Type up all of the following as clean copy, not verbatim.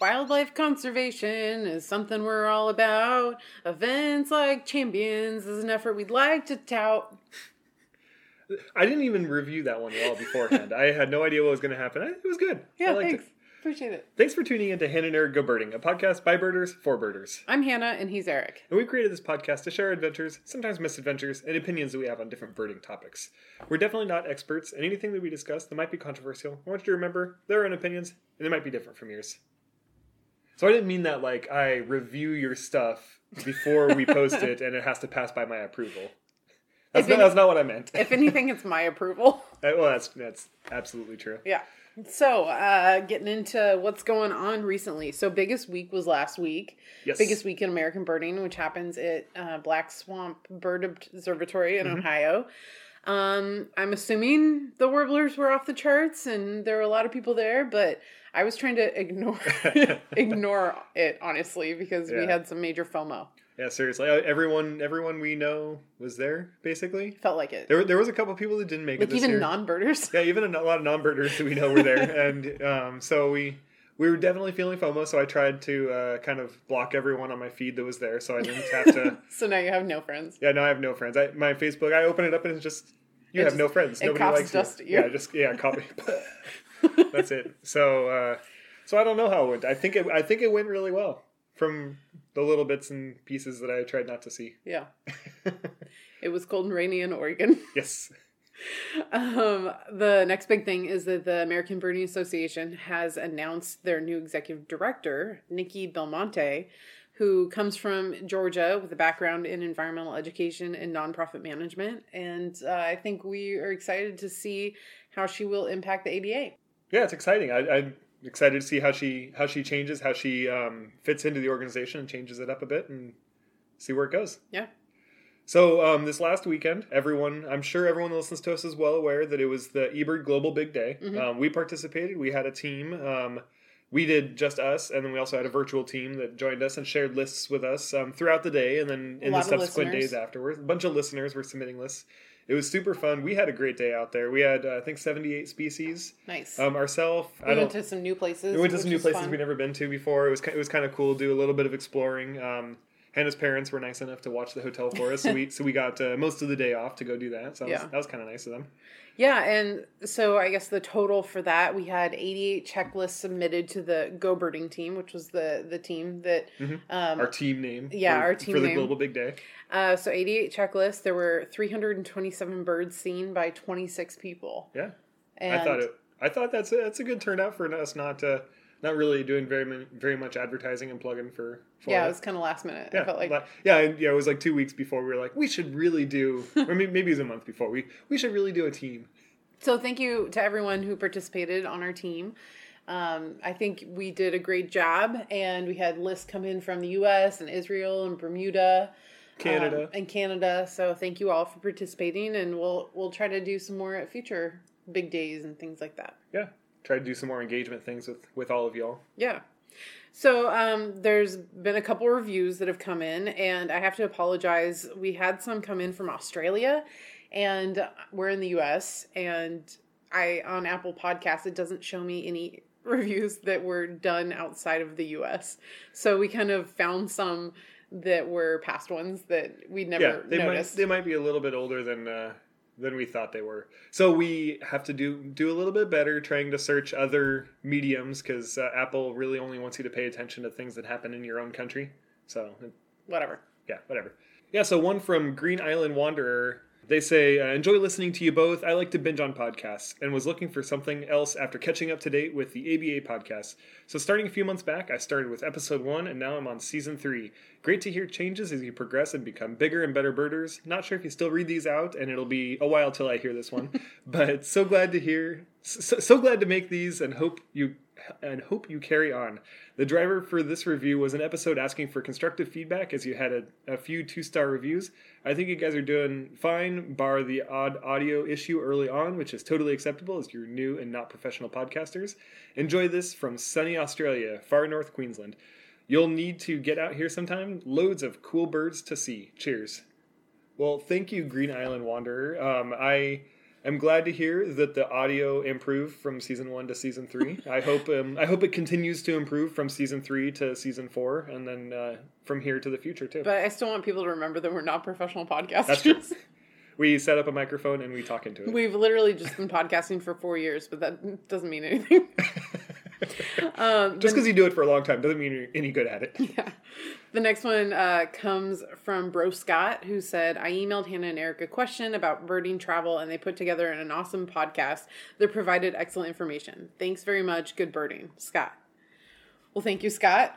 Wildlife conservation is something we're all about. Events like Champions is an effort we'd like to tout. I didn't even review that one well beforehand. I had no idea what was going to happen. It was good. Yeah, I liked it. Appreciate it. Thanks for tuning in to Hannah and Eric Go Birding, a podcast by birders for birders. I'm Hannah and he's Eric. And we've created this podcast to share adventures, sometimes misadventures, and opinions that we have on different birding topics. We're definitely not experts, and anything that we discuss that might be controversial, I want you to remember their own opinions, and they might be different from yours. So I didn't mean that like I review your stuff before we post it and it has to pass by my approval. That's not what I meant. If anything, it's my approval. Well, that's absolutely true. Yeah. So, getting into what's going on recently. So, biggest week was last week. Yes. Biggest week in American birding, which happens at Black Swamp Bird Observatory in Ohio. I'm assuming the warblers were off the charts and there were a lot of people there, but I was trying to ignore it, honestly, because we had some major FOMO. Yeah, seriously. Everyone we know was there, basically. Felt like it. There was a couple of people that didn't make it this year. Even non-birders? Yeah, even a lot of non-birders that we know were there. And so we were definitely feeling FOMO, so I tried to kind of block everyone on my feed that was there, so I didn't have to... So now you have no friends. Yeah, now I have no friends. My Facebook, I open it up and it's just, you have no friends. Nobody likes you. It coughs dust at you. Yeah, copy. That's it. So I don't know how it went. I think it went really well. From the little bits and pieces that I tried not to see. Yeah. It was cold and rainy in Oregon. Yes. The next big thing is that the American Bernie Association has announced their new executive director, Nikki Belmonte, who comes from Georgia with a background in environmental education and nonprofit management. And I think we are excited to see how she will impact the ABA. Yeah, it's exciting. I'm excited to see how she changes, how she fits into the organization and changes it up a bit and see where it goes. Yeah. So this last weekend, I'm sure everyone that listens to us is well aware that it was the eBird Global Big Day. Mm-hmm. We participated. We had a team. We did just us, and then we also had a virtual team that joined us and shared lists with us throughout the day and then in the subsequent days afterwards. A bunch of listeners were submitting lists. It was super fun. We had a great day out there. We had, 78 species. Nice. Ourselves. We went to some new places we'd never been to before. It was kind of cool to do a little bit of exploring. Hannah's parents were nice enough to watch the hotel for us, so we got most of the day off to go do that. So that was kind of nice of them. Yeah, and so I guess the total for that, we had 88 checklists submitted to the Go Birding team, which was the team that... Mm-hmm. Our team name. Yeah, our team name. For the Global Big Day. So 88 checklists. There were 327 birds seen by 26 people. Yeah. And I thought that's a good turnout for us not really doing very much advertising and plugging for it was kind of last minute. Yeah, I felt like it was like 2 weeks before we were like, we should really do, or maybe it was a month before, we should really do a team. So thank you to everyone who participated on our team. I think we did a great job, and we had lists come in from the U.S. and Israel and Bermuda. Canada. So thank you all for participating, and we'll try to do some more at future big days and things like that. Yeah. Try to do some more engagement things with all of y'all. Yeah. So there's been a couple reviews that have come in, and I have to apologize. We had some come in from Australia, and we're in the U.S., and on Apple Podcasts, it doesn't show me any reviews that were done outside of the U.S. So we kind of found some that were past ones that we'd never noticed. They might be a little bit older than we thought they were. So we have to do a little bit better trying to search other mediums, because Apple really only wants you to pay attention to things that happen in your own country. So whatever. Yeah, whatever. Yeah, so one from Green Island Wanderer. They say, enjoy listening to you both. I like to binge on podcasts and was looking for something else after catching up to date with the ABA podcast. So starting a few months back, I started with episode 1 and now I'm on season 3. Great to hear changes as you progress and become bigger and better birders. Not sure if you still read these out, and it'll be a while till I hear this one, but so glad to make these and hope you carry on. The driver for this review was an episode asking for constructive feedback, as you had a few 2-star reviews. I think you guys are doing fine, bar the odd audio issue early on, which is totally acceptable as you're new and not professional podcasters. Enjoy this from sunny Australia, far north Queensland. You'll need to get out here sometime. Loads of cool birds to see. Cheers. Well, thank you, Green Island Wanderer. I I'm glad to hear that the audio improved from season 1 to season 3. I hope it continues to improve from season 3 to season 4, and then from here to the future too. But I still want people to remember that we're not professional podcasters. That's true. We set up a microphone and we talk into it. We've literally just been podcasting for 4 years, but that doesn't mean anything. Just because you do it for a long time doesn't mean you're any good at it. Yeah. The next one comes from Bro Scott, who said, I emailed Hannah and Eric a question about birding travel, and they put together an awesome podcast that provided excellent information. Thanks very much. Good birding. Scott. Well, thank you, Scott,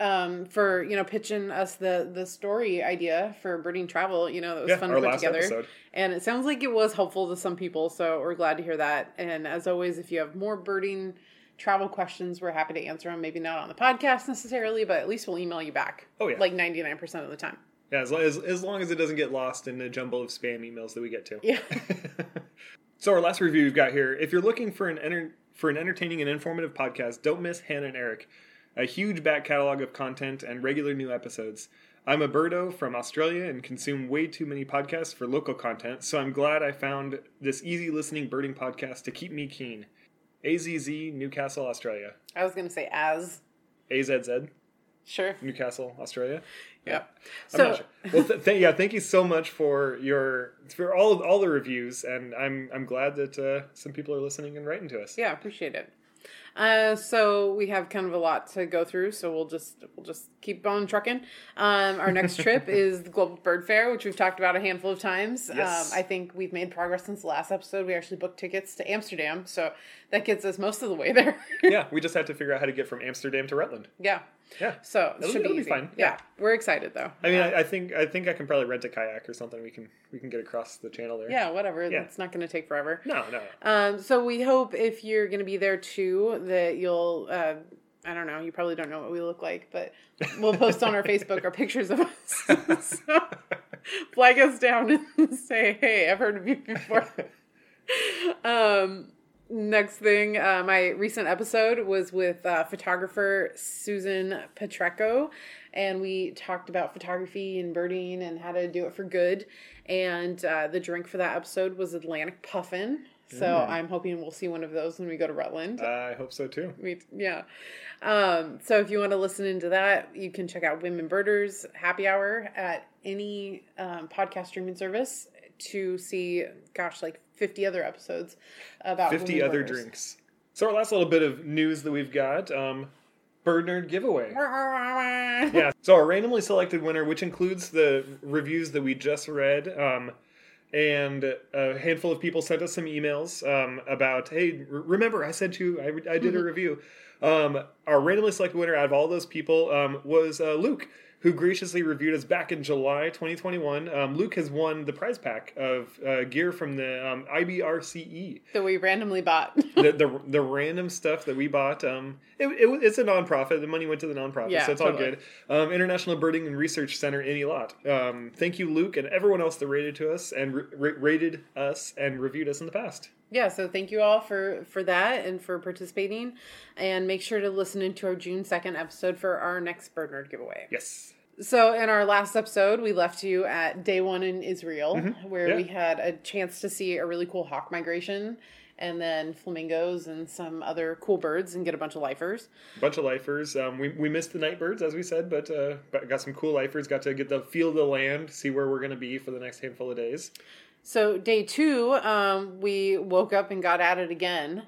for, pitching us the story idea for birding travel. That was fun to put together. Episode. And it sounds like it was helpful to some people, so we're glad to hear that. And as always, if you have more birding travel questions, we're happy to answer them. Maybe not on the podcast necessarily, but at least we'll email you back. Oh, yeah. Like 99% of the time. Yeah, as long as it doesn't get lost in the jumble of spam emails that we get to. Yeah. So our last review we've got here. If you're looking for an entertaining and informative podcast, don't miss Hannah and Eric. A huge back catalog of content and regular new episodes. I'm a birdo from Australia and consume way too many podcasts for local content, so I'm glad I found this easy listening birding podcast to keep me keen. A Z Z, Newcastle, Australia. I was going to say A Z Z. Sure. Newcastle, Australia. Yeah. I'm not sure. Well, thank you so much for all the reviews, and I'm glad that some people are listening and writing to us. Yeah, appreciate it. So we have kind of a lot to go through, so we'll just keep on trucking. Our next trip is the Global Bird Fair, which we've talked about a handful of times. Yes. I think we've made progress since the last episode. We actually booked tickets to Amsterdam, so that gets us most of the way there. Yeah, we just have to figure out how to get from Amsterdam to Rutland. Yeah. Yeah. So it should be fine. Yeah. We're excited though. I mean, I think I can probably rent a kayak or something. We can get across the channel there. Yeah, whatever. Yeah. It's not going to take forever. No. So we hope if you're going to be there too that you'll I don't know, you probably don't know what we look like, but we'll post on our Facebook our pictures of us. So flag us down and say, "Hey, I've heard of you before." Next thing, my recent episode was with photographer Susan Petreco, and we talked about photography and birding and how to do it for good, and the drink for that episode was Atlantic Puffin, so I'm hoping we'll see one of those when we go to Rutland. I hope so, too. Yeah. So if you want to listen into that, you can check out Women Birders Happy Hour at any podcast streaming service to see, 50 other episodes about 50 other birders. Drinks. So our last little bit of news that we've got, Bird Nerd giveaway. Yeah. So our randomly selected winner, which includes the reviews that we just read, and a handful of people sent us some emails about, hey, remember I said I did a review. Our randomly selected winner out of all those people was Luke, who graciously reviewed us back in July 2021. Luke has won the prize pack of gear from the IBRCE. That we randomly bought. the random stuff that we bought. It's a nonprofit. The money went to the nonprofit, so it's totally all good. International Birding and Research Center, Annie Lott. Thank you, Luke, and everyone else that rated us and reviewed us in the past. Yeah, so thank you all for that and for participating. And make sure to listen into our June 2nd episode for our next Bird Nerd giveaway. Yes. So in our last episode, we left you at day 1 in Israel, where we had a chance to see a really cool hawk migration and then flamingos and some other cool birds and get a bunch of lifers. We missed the night birds, as we said, but got some cool lifers, got to get the feel of the land, see where we're going to be for the next handful of days. So day 2, we woke up and got at it again,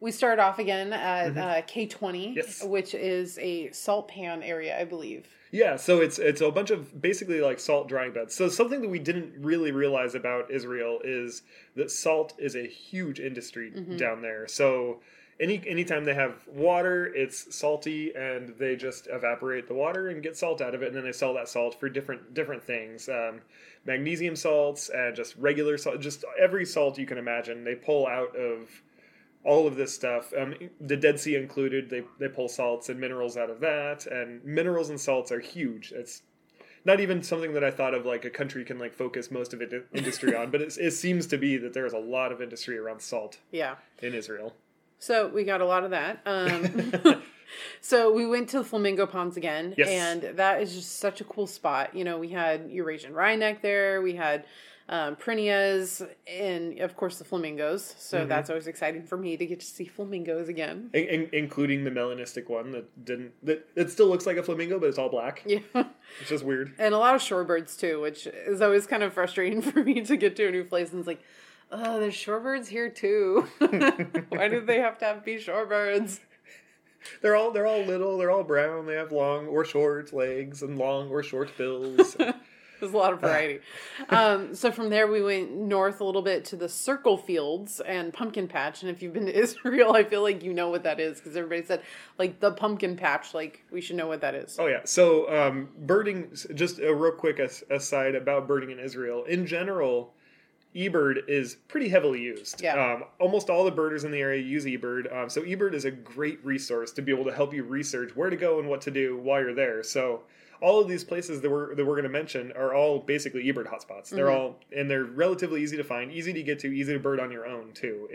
we started off again at K20, which is a salt pan area, I believe. Yeah, so it's a bunch of basically like salt drying beds. So something that we didn't really realize about Israel is that salt is a huge industry down there. So anytime they have water, it's salty, and they just evaporate the water and get salt out of it, and then they sell that salt for different things. Magnesium salts and just regular salt, just every salt you can imagine, they pull out of all of this stuff. The Dead Sea included, they pull salts and minerals out of that, and minerals and salts are huge. It's not even something that I thought of like a country can like focus most of its industry on, but it seems to be that there's a lot of industry around salt in Israel. So we got a lot of that. So we went to the flamingo ponds again, and that is just such a cool spot. We had Eurasian wryneck there. We had Prinias, and of course the flamingos. So that's always exciting for me to get to see flamingos again, including the melanistic one that still looks like a flamingo, but it's all black. Yeah, it's just weird. And a lot of shorebirds too, which is always kind of frustrating for me to get to a new place and it's like, oh, there's shorebirds here too. Why do they have to be shorebirds? They're all little. They're all brown. They have long or short legs and long or short bills. There's a lot of variety. So from there, we went north a little bit to the Circle Fields and Pumpkin Patch. And if you've been to Israel, I feel like you know what that is because everybody said, like, the Pumpkin Patch, like, we should know what that is. Oh, yeah. So birding, just a real quick aside about birding in Israel. In general, eBird is pretty heavily used. Yeah. Almost all the birders in the area use eBird. So eBird is a great resource to be able to help you research where to go and what to do while you're there. So all of these places that we're going to mention are all basically eBird hotspots. They're all, and they're relatively easy to find, easy to get to, easy to bird on your own too.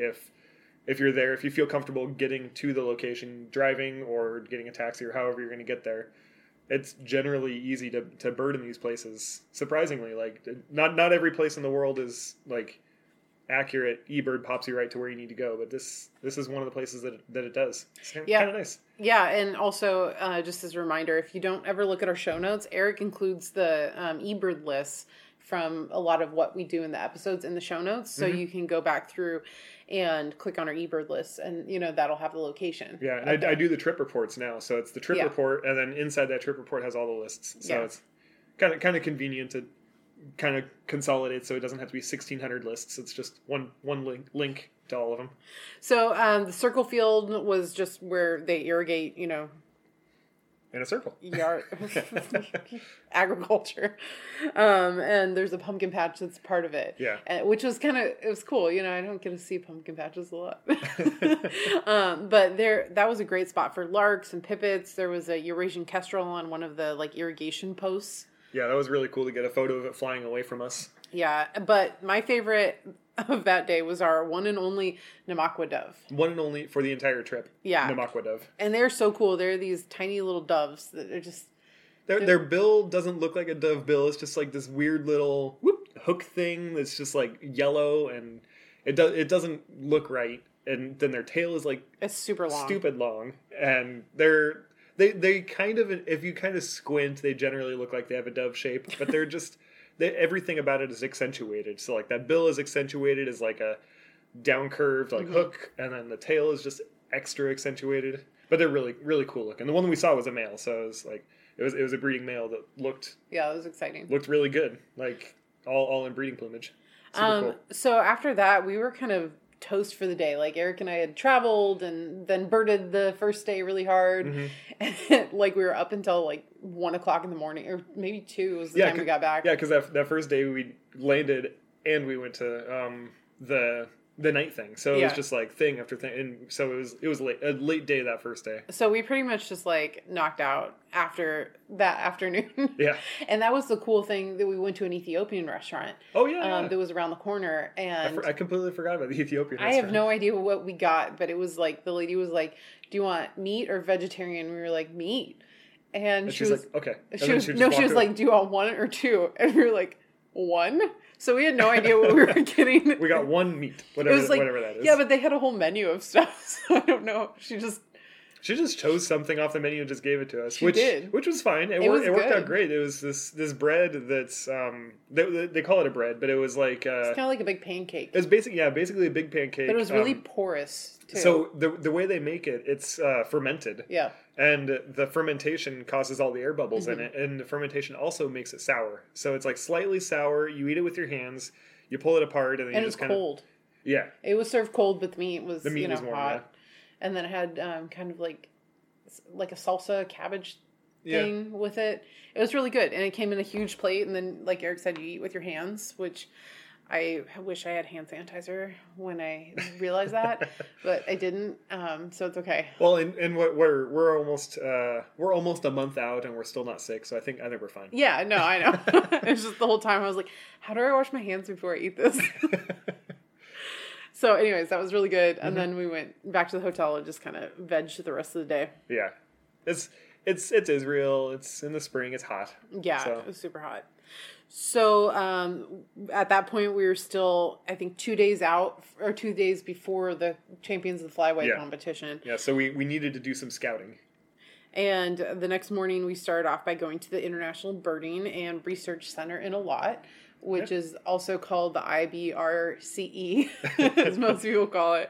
If you're there, if you feel comfortable getting to the location, driving or getting a taxi or however you're going to get there, it's generally easy to bird in these places. Surprisingly, like not every place in the world is like accurate. eBird pops you right to where you need to go, but this is one of the places that it does. It's kind of nice. Yeah, and also just as a reminder, if you don't ever look at our show notes, Eric includes the eBird lists from a lot of what we do in the episodes in the show notes, so you can go back through and click on our eBird list, and you know that'll have the location. Yeah, and I do the trip reports now, so it's the trip report, and then inside that trip report has all the lists. So it's kind of convenient to kind of consolidate, so it doesn't have to be 1,600 lists. It's just one link to all of them. So the circle field was just where they irrigate, you know, in a circle. Agriculture. And there's a pumpkin patch that's part of it. Yeah. Which was it was cool. You know, I don't get to see pumpkin patches a lot. But that was a great spot for larks and pipits. There was a Eurasian kestrel on one of the like irrigation posts. Yeah, that was really cool to get a photo of it flying away from us. Yeah, but my favorite of that day was our one and only Namaqua dove. One and only for the entire trip. Yeah. Namaqua dove. And they're so cool. They're these tiny little doves that are just... Their bill doesn't look like a dove bill. It's just like this weird little hook thing that's just like yellow, and it doesn't look right. And then their tail is like... It's super long. Stupid long. And they're... They kind of, if you kind of squint, they generally look like they have a dove shape, but they're just, everything about it is accentuated. So like that bill is accentuated as like a down curved like hook, and then the tail is just extra accentuated, but they're really, really cool looking. The one we saw was a male. So it was like, it was a breeding male that looked, it was exciting. Looked really good. Like all in breeding plumage. Super cool. So after that, we were kind of toast for the day. Like Eric and I had traveled and then birded the first day really hard. And, like we were up until like 1 o'clock in the morning, or maybe 2 was the time we got back. Yeah, because that first day we landed and we went to the night thing. So it was just like thing after thing, and so it was a late day that first day. So we pretty much just like knocked out after that afternoon. Yeah. And that was the cool thing that we went to an Ethiopian restaurant. Oh yeah. That was around the corner, and I completely forgot about the Ethiopian restaurant. I have no idea what we got, but it was like the lady was like, "Do you want meat or vegetarian?" We were like, "Meat." And she was like, "Okay." She was like, "Do you want one or two?" And we were like, "One." So we had no idea what we were getting. We got one meat, whatever that is. Yeah, but they had a whole menu of stuff, so I don't know. She just chose something off the menu and just gave it to us, which was fine. It worked out great. It was this bread that's they call it a bread, but it was like it's kind of like a big pancake. It was basically a big pancake. But it was really porous too. So the way they make it, it's fermented. Yeah. And the fermentation causes all the air bubbles in it, and the fermentation also makes it sour. So it's like slightly sour. You eat it with your hands, you pull it apart, and then you just kind of... cold. Yeah. It was served cold, but the meat was warm, hot. Yeah. And then it had kind of like a salsa cabbage thing with it. It was really good, and it came in a huge plate, and then, like Eric said, you eat with your hands, which... I wish I had hand sanitizer when I realized that, but I didn't. So it's okay. Well, and we're almost a month out, and we're still not sick. So I think we're fine. Yeah, no, I know. It's just the whole time I was like, how do I wash my hands before I eat this? So, anyways, that was really good. And then we went back to the hotel and just kind of vegged the rest of the day. Yeah, it's Israel. It's in the spring. It's hot. Yeah, so. It was super hot. So at that point, we were still, I think, 2 days out or 2 days before the Champions of the Flyway competition. Yeah, so we needed to do some scouting. And the next morning, we started off by going to the International Birding and Research Center in a lot, which is also called the IBRCE, as most people call it.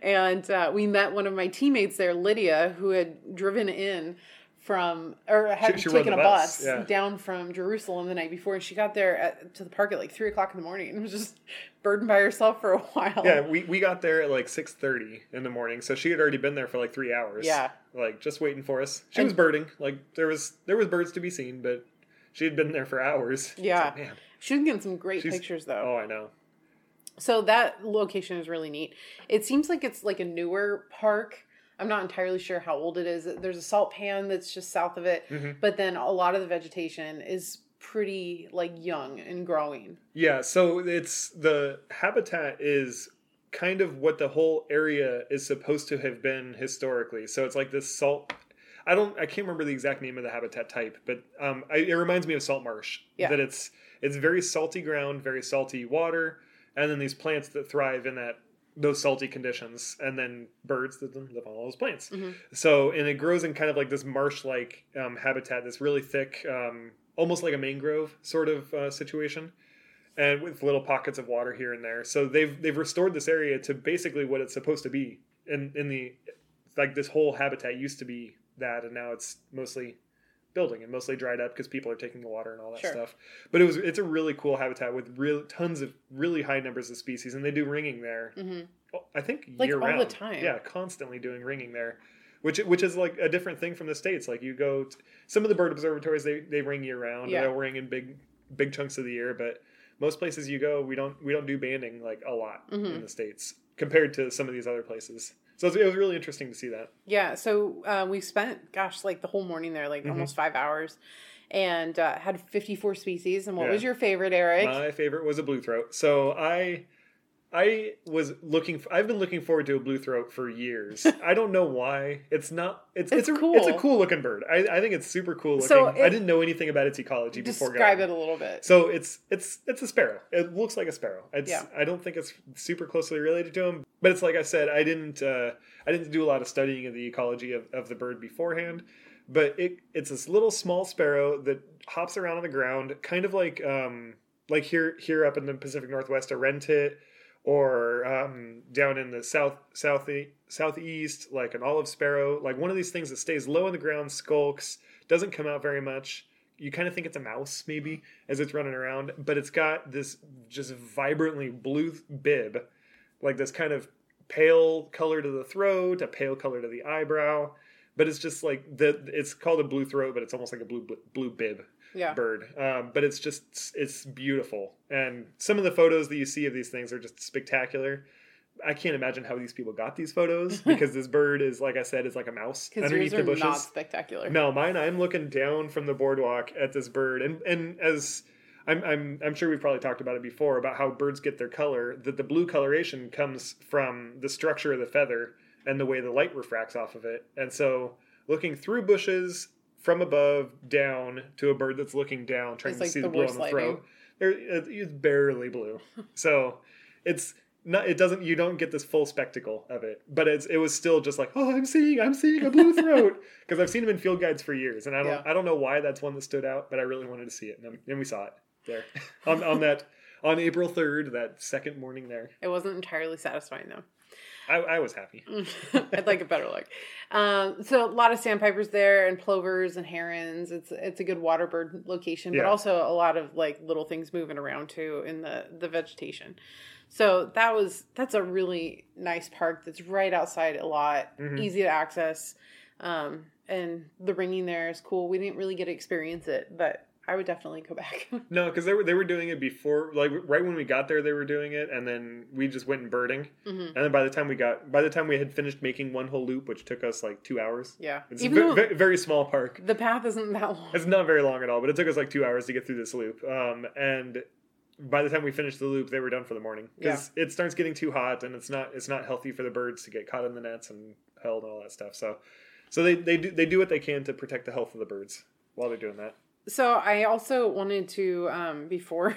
And we met one of my teammates there, Lydia, who had driven in from, or had taken a bus down from Jerusalem the night before. And she got there to the park at like 3 o'clock in the morning and was just burdened by herself for a while. Yeah. We got there at like 6:30 in the morning. So she had already been there for like 3 hours. Yeah. Like just waiting for us. She was birding. Like there was birds to be seen, but she had been there for hours. Yeah. Like, man. She was getting some great pictures though. Oh, I know. So that location is really neat. It seems like it's like a newer park. I'm not entirely sure how old it is. There's a salt pan that's just south of it, but then a lot of the vegetation is pretty like young and growing. Yeah, so it's the habitat is kind of what the whole area is supposed to have been historically. So it's like this salt. I can't remember the exact name of the habitat type, but it reminds me of salt marsh. Yeah. That it's very salty ground, very salty water, and then these plants that thrive in that. Those salty conditions, and then birds that live on all those plants. Mm-hmm. So, and it grows in kind of like this marsh-like habitat, this really thick, almost like a mangrove sort of situation, and with little pockets of water here and there. So they've restored this area to basically what it's supposed to be. And in the like, this whole habitat used to be that, and now it's mostly building and mostly dried up because people are taking the water and all that stuff. But it's a really cool habitat with tons of really high numbers of species, and they do ringing there. Mm-hmm. I think year round, all the time. Yeah, constantly doing ringing there, which is like a different thing from the States. Like you go, some of the bird observatories they ring year round. Yeah. They'll ring in big chunks of the year, but most places you go, we don't do banding like a lot in the States compared to some of these other places. So it was really interesting to see that. Yeah. So we spent, the whole morning there, almost 5 hours, and had 54 species. And what was your favorite, Eric? My favorite was a blue throat. So I've been looking forward to a blue throat for years. I don't know why. It's cool. It's a cool looking bird. I think it's super cool looking. So I didn't know anything about its ecology before. Describe it a little bit. So it's a sparrow. It looks like a sparrow. I don't think it's super closely related to him, but it's like I said, I didn't do a lot of studying of the ecology of the bird beforehand, but it's this little small sparrow that hops around on the ground, kind of like here up in the Pacific Northwest, a wren tit. Or down in the southeast, like an olive sparrow, like one of these things that stays low on the ground, skulks, doesn't come out very much. You kind of think it's a mouse, maybe, as it's running around. But it's got this just vibrantly blue bib, like this kind of pale color to the throat, a pale color to the eyebrow. But it's just like, it's called a blue throat, but it's almost like a blue bib. Yeah. Bird. But it's beautiful. And some of the photos that you see of these things are just spectacular. I can't imagine how these people got these photos because this bird is, like I said, is like a mouse underneath the bushes. Not spectacular. No, mine, I'm looking down from the boardwalk at this bird. And as I'm sure we've probably talked about it before about how birds get their color, that the blue coloration comes from the structure of the feather and the way the light refracts off of it. And so looking through bushes from above down to a bird that's looking down, trying to see the blue on the throat. It's barely blue. So it's not, you don't get this full spectacle of it, but it was still just like, oh, I'm seeing a blue throat. Cause I've seen them in field guides for years. And I don't know why that's one that stood out, but I really wanted to see it. And we saw it there on April 3rd, that second morning there. It wasn't entirely satisfying though. I was happy. I'd like a better look. So a lot of sandpipers there and plovers and herons. It's a good water bird location, but also a lot of like little things moving around too in the vegetation. So that's a really nice park that's right outside a lot, easy to access. And the ringing there is cool. We didn't really get to experience it, but I would definitely go back. No, because they were doing it before, like right when we got there, they were doing it, and then we just went and birding. Mm-hmm. And then by the time we had finished making one whole loop, which took us like 2 hours. Yeah, it's a very, very small park. The path isn't that long. It's not very long at all, but it took us like 2 hours to get through this loop. And by the time we finished the loop, they were done for the morning because it starts getting too hot, and it's not healthy for the birds to get caught in the nets and held and all that stuff. So they do what they can to protect the health of the birds while they're doing that. So I also wanted to, before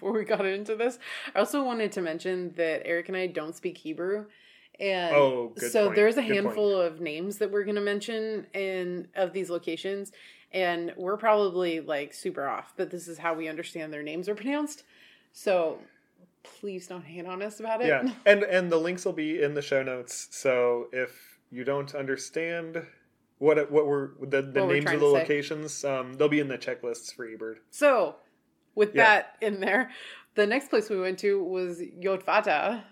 we got into this, I also wanted to mention that Eric and I don't speak Hebrew. And good point. There's a handful of names that we're going to mention in of these locations. And we're probably like super off, but this is how we understand their names are pronounced. So please don't hate on us about it. Yeah. And the links will be in the show notes. So if you don't understand what names of the locations, they'll be in the checklists for eBird. So with that in there, the next place we went to was Yotvata.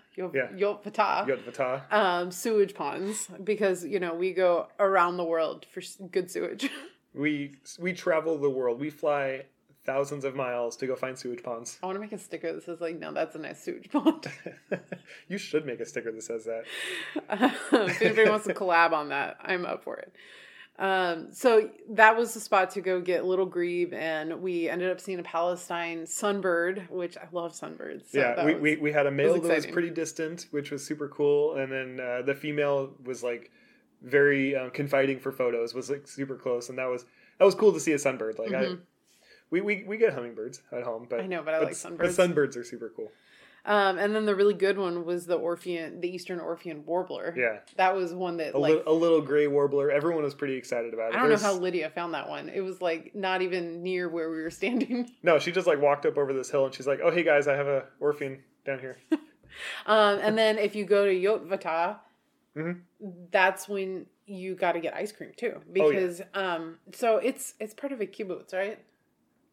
Sewage ponds, because, you know, we go around the world for good sewage. We travel the world. We fly thousands of miles to go find sewage ponds. I want to make a sticker that says, like, no, that's a nice sewage pond. You should make a sticker that says that. If anybody wants to collab on that, I'm up for it. So that was the spot to go get Little Grebe, and we ended up seeing a Palestine sunbird, which I love sunbirds. So yeah, we had a male that was pretty distant, which was super cool, and then the female was like very confiding for photos, was like super close, and that was cool to see a sunbird. Like we get hummingbirds at home, but I know, but I like sunbirds. The sunbirds are super cool. And then the really good one was the Eastern Orphean warbler. Yeah. That was one that a little gray warbler. Everyone was pretty excited about it. I don't know how Lydia found that one. It was like not even near where we were standing. No, she just like walked up over this hill and she's like, oh, hey guys, I have a Orphean down here. And then if you go to Yotvata, that's when you got to get ice cream too, because, so it's part of a kibbutz, right?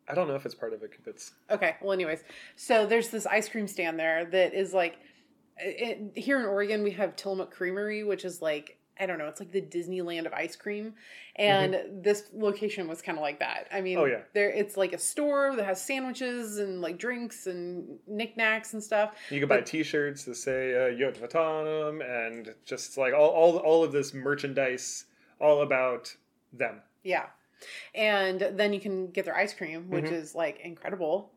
I don't know if it's part of a kibbutz. Okay. Well, anyways, so there's this ice cream stand there that is like, here in Oregon, we have Tillamook Creamery, which is like, I don't know, it's like the Disneyland of ice cream. And this location was kind of like that. I mean, there it's like a store that has sandwiches and like drinks and knickknacks and stuff. You can buy t-shirts that say Yotvatanum and just like all of this merchandise all about them. Yeah. And then you can get their ice cream, which is like incredible.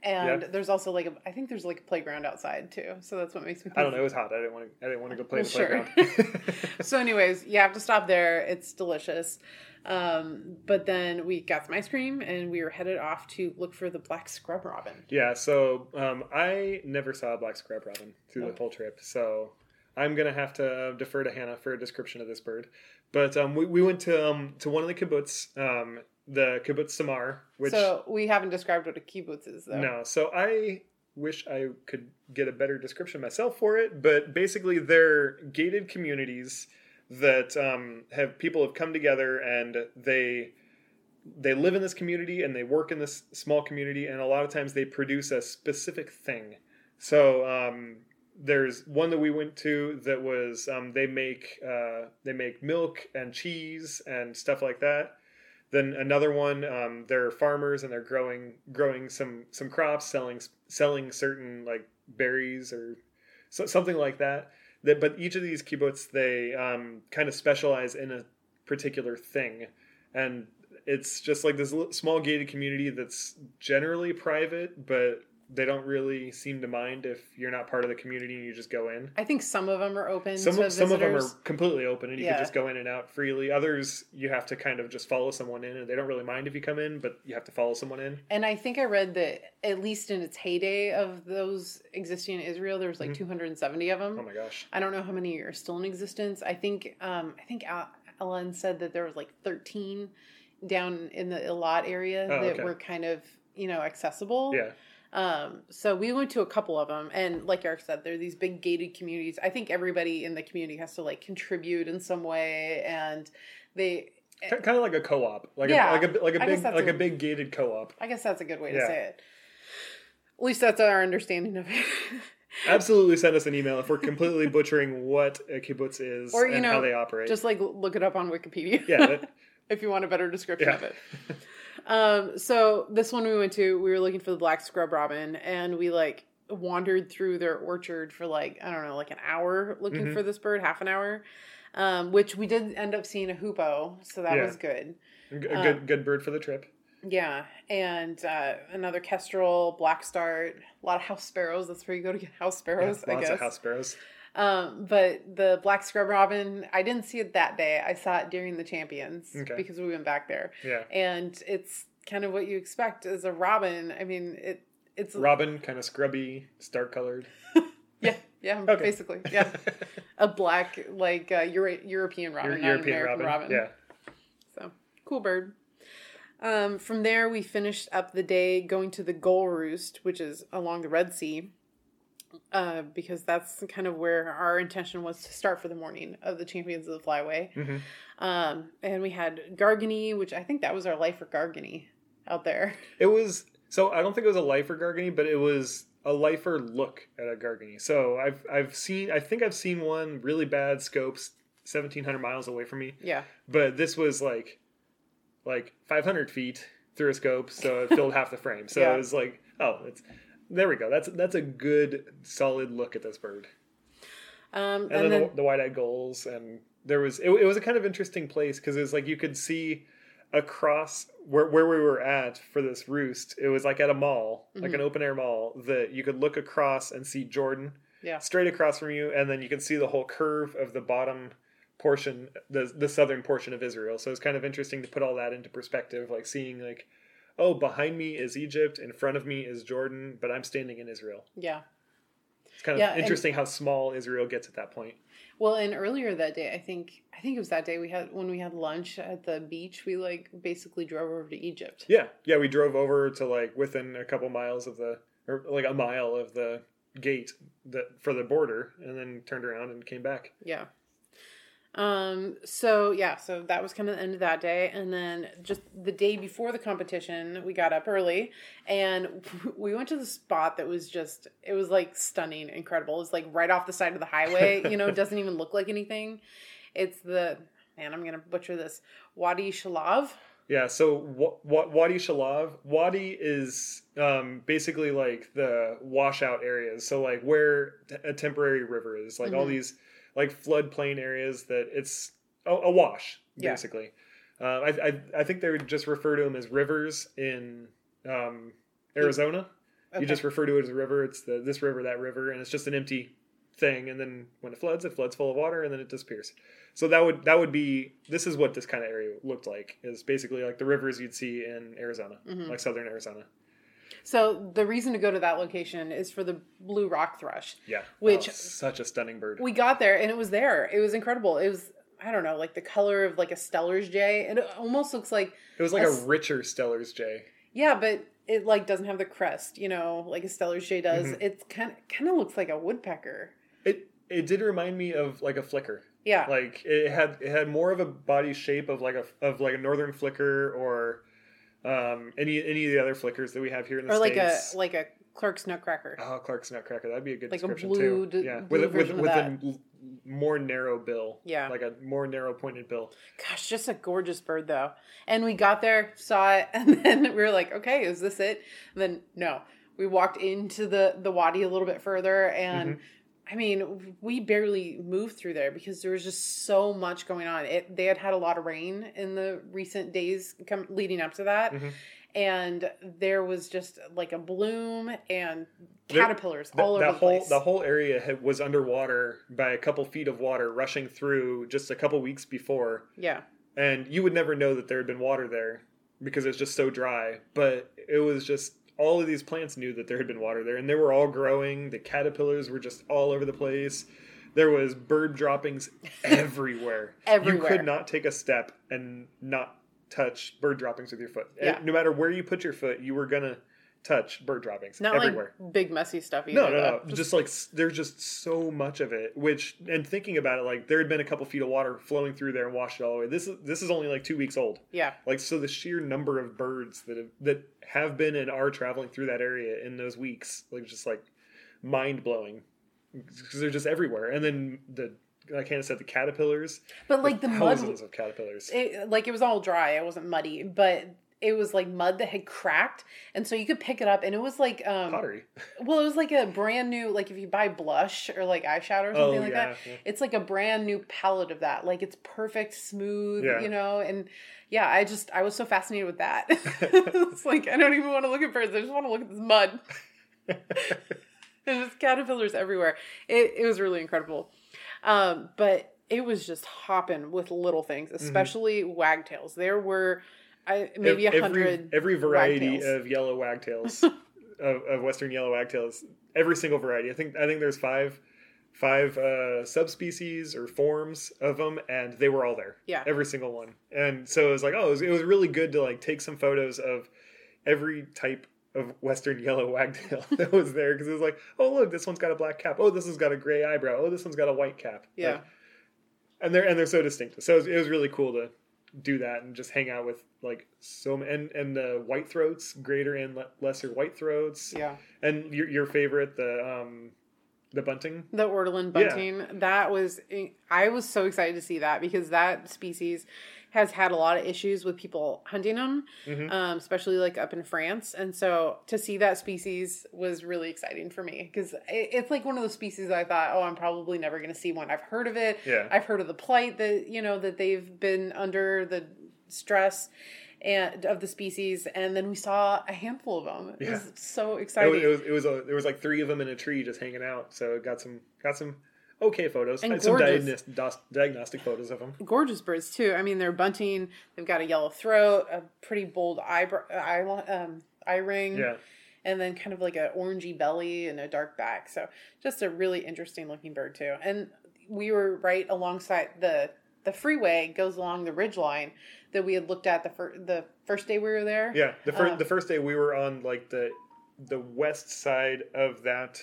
And there's also like I think there's like a playground outside too. So that's what makes me think. I don't know, it was hot. I didn't want to go play in the playground. So anyways, you have to stop there. It's delicious. But then we got some ice cream and we were headed off to look for the black scrub robin. Yeah, so I never saw a black scrub robin through the whole trip. So I'm going to have to defer to Hannah for a description of this bird. But we went to one of the kibbutz, the Kibbutz Samar. Which, so we haven't described what a kibbutz is, though. No. So I wish I could get a better description myself for it. But basically, they're gated communities that people have come together and they live in this community and they work in this small community. And a lot of times they produce a specific thing. So there's one that we went to that was they make milk and cheese and stuff like that. Then another one, they're farmers and they're growing some crops, selling certain like berries or something like that. But each of these kibbutz, they kind of specialize in a particular thing, and it's just like this small gated community that's generally private, but they don't really seem to mind if you're not part of the community and you just go in. I think some of them are open to visitors. Some of them are completely open and you can just go in and out freely. Others, you have to kind of just follow someone in, and they don't really mind if you come in, but you have to follow someone in. And I think I read that at least in its heyday of those existing in Israel, there was like 270 of them. Oh my gosh. I don't know how many are still in existence. I think Alan said that there was like 13 down in the Eilat area that were kind of, you know, accessible. Yeah. So we went to a couple of them, and like Eric said, they're these big gated communities. I think everybody in the community has to like contribute in some way, and they kind of like a co-op, a big gated co-op. I guess that's a good way to say it. At least that's our understanding of it. Absolutely, send us an email if we're completely butchering what a kibbutz is or, and how they operate. Just like look it up on Wikipedia. Yeah, if you want a better description of it. So this one we went to, we were looking for the black scrub robin, and we like wandered through their orchard for like, I don't know, like an hour looking for this bird, half an hour, which we did end up seeing a hoopoe. So that was good. A good bird for the trip. Yeah. And, another kestrel, blackstart, a lot of house sparrows. That's where you go to get house sparrows, I guess. Lots of house sparrows. But the black scrub robin, I didn't see it that day. I saw it during the Champions because we went back there. Yeah. And it's kind of what you expect as a robin. I mean, it's... Robin, kind of scrubby, stark-colored. Yeah, okay. Basically. Yeah. A black, like, European robin, not an American robin. Yeah. So, cool bird. From there, we finished up the day going to the Gull Roost, which is along the Red Sea, because that's kind of where our intention was to start for the morning of the Champions of the Flyway. Mm-hmm. And we had Gargany, which I think that was our life for Gargany out there. It was... So, I don't think it was a lifer Gargany, but it was a lifer look at a Gargany. So, I think I've seen one really bad scopes 1,700 miles away from me. Yeah. But this was like 500 feet through a scope, so it filled half the frame. So, yeah. It was like, there we go. That's a good, solid look at this bird. And then the wide-eyed gulls, and there was, it was a kind of interesting place, because it was like you could see... across where we were at for this roost, it was like at a mall, mm-hmm. like an open air mall, that you could look across and see Jordan straight across from you, and then you could see the whole curve of the bottom portion, the southern portion of Israel. So it's kind of interesting to put all that into perspective, like seeing like, oh, behind me is Egypt, in front of me is Jordan, but I'm standing in Israel. Yeah. It's kind of interesting how small Israel gets at that point. Well, and earlier that day, I think it was that day when we had lunch at the beach, we like basically drove over to Egypt. Yeah, we drove over to like within a mile of the gate for the border, and then turned around and came back. Yeah. So that was kind of the end of that day. And then just the day before the competition, we got up early and we went to the spot that was just, it was like stunning, incredible. It was like right off the side of the highway, it doesn't even look like anything. It's I'm going to butcher this, Wadi Shalav. Yeah. So Wadi Shalav, Wadi is, basically like the washout areas. So like where a temporary river is, like mm-hmm. all these like floodplain areas that it's a wash, basically. Yeah. I think they would just refer to them as rivers in Arizona. Okay. You just refer to it as a river. It's this river, that river, and it's just an empty thing. And then when it floods full of water, and then it disappears. So this is what this kind of area looked like. Is basically like the rivers you'd see in Arizona, mm-hmm. like southern Arizona. So the reason to go to that location is for the blue rock thrush. Yeah. Which is such a stunning bird. We got there and it was there. It was incredible. It was, I don't know, like the color of like a Stellar's Jay. And it almost looks like... It was like a richer Stellar's Jay. Yeah, but it like doesn't have the crest, like a Stellar's Jay does. Mm-hmm. It kind of looks like a woodpecker. It did remind me of like a flicker. Yeah. Like it had more of a body shape of like a northern flicker, or... any of the other flickers that we have here in the States. Or like a Clark's Nutcracker. Oh, Clark's Nutcracker. That'd be a good description, too. With a more narrow bill. Yeah. Like a more narrow pointed bill. Gosh, just a gorgeous bird, though. And we got there, saw it, and then we were like, okay, is this it? And then, no. We walked into the wadi a little bit further, and... Mm-hmm. I mean, we barely moved through there because there was just so much going on. They had a lot of rain in the recent days leading up to that. Mm-hmm. And there was just like a bloom and caterpillars all over the place. The whole area was underwater by a couple feet of water rushing through just a couple weeks before. Yeah. And you would never know that there had been water there because it was just so dry. But it was just... all of these plants knew that there had been water there, and they were all growing. The caterpillars were just all over the place. There was bird droppings everywhere. You could not take a step and not touch bird droppings with your foot. Yeah. No matter where you put your foot, you were going to touch bird droppings everywhere. Not like big messy stuff either. No. Just like there's just so much of it, and thinking about it, like there had been a couple feet of water flowing through there and washed it all away. This is only like 2 weeks old. Yeah. Like, so the sheer number of birds that have been and are traveling through that area in those weeks, like just like mind blowing, because they're just everywhere. And then like Hannah said, the caterpillars, but like the thousands of caterpillars. It was all dry. It wasn't muddy, but it was like mud that had cracked, and so you could pick it up, and it was like pottery. Well, it was like a brand new, like if you buy blush or like eyeshadow or something that. Yeah. It's like a brand new palette of that. Like it's perfect, smooth, And yeah, I was so fascinated with that. It's like I don't even want to look at birds; I just want to look at this mud. There's just caterpillars everywhere. It was really incredible, but it was just hopping with little things, especially mm-hmm. wagtails. There were. Maybe 100. Every variety wagtails. Of yellow wagtails, of western yellow wagtails. Every single variety. I think there's five subspecies or forms of them, and they were all there. Yeah, every single one. And so it was like, it was really good to like take some photos of every type of western yellow wagtail that was there, because it was like, oh look, this one's got a black cap. Oh, this one's got a gray eyebrow. Oh, this one's got a white cap. Yeah, like, and they're so distinctive. So it was really cool to do that and just hang out with like so and the white throats, greater and lesser white throats. Yeah, and your favorite, the bunting, the ortolan bunting. Yeah. I was so excited to see that, because that species has had a lot of issues with people hunting them, mm-hmm. Especially like up in France. And so to see that species was really exciting for me, because it's like one of those species that I thought, I'm probably never going to see one. I've heard of it. Yeah. I've heard of the plight that, that they've been under, the stress and of the species. And then we saw a handful of them. It was so exciting. There was like three of them in a tree just hanging out. So it got some okay photos. And some diagnostic photos of them. Gorgeous birds, too. I mean, they're bunting. They've got a yellow throat, a pretty bold eye ring, and then kind of like an orangey belly and a dark back. So just a really interesting looking bird, too. And we were right alongside the freeway goes along the ridgeline that we had looked at the first day we were there. Yeah, the first day we were on like the west side of that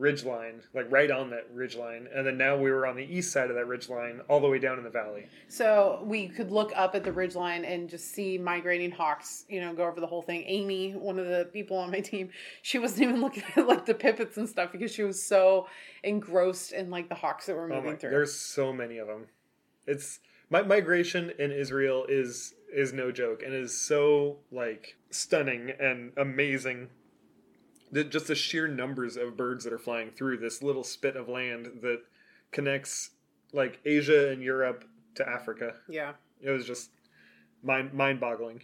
ridgeline, like right on that ridgeline, and then now we were on the east side of that ridgeline, all the way down in the valley. So we could look up at the ridgeline and just see migrating hawks, go over the whole thing. Amy, one of the people on my team, she wasn't even looking at like the pipits and stuff, because she was so engrossed in like the hawks that were moving through. There's so many of them. It's migration in Israel is no joke, and is so like stunning and amazing. Just the sheer numbers of birds that are flying through this little spit of land that connects like Asia and Europe to Africa. Yeah. It was just mind-boggling.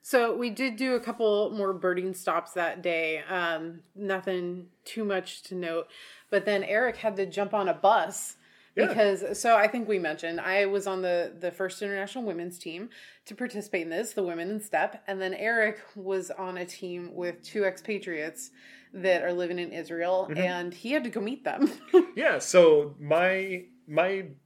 So we did do a couple more birding stops that day. Nothing too much to note. But then Eric had to jump on a bus. Yeah. Because, so I think we mentioned, I was on the first international women's team to participate in this, the Women in Step. And then Eric was on a team with two expatriates that are living in Israel, mm-hmm. and he had to go meet them. Yeah, so my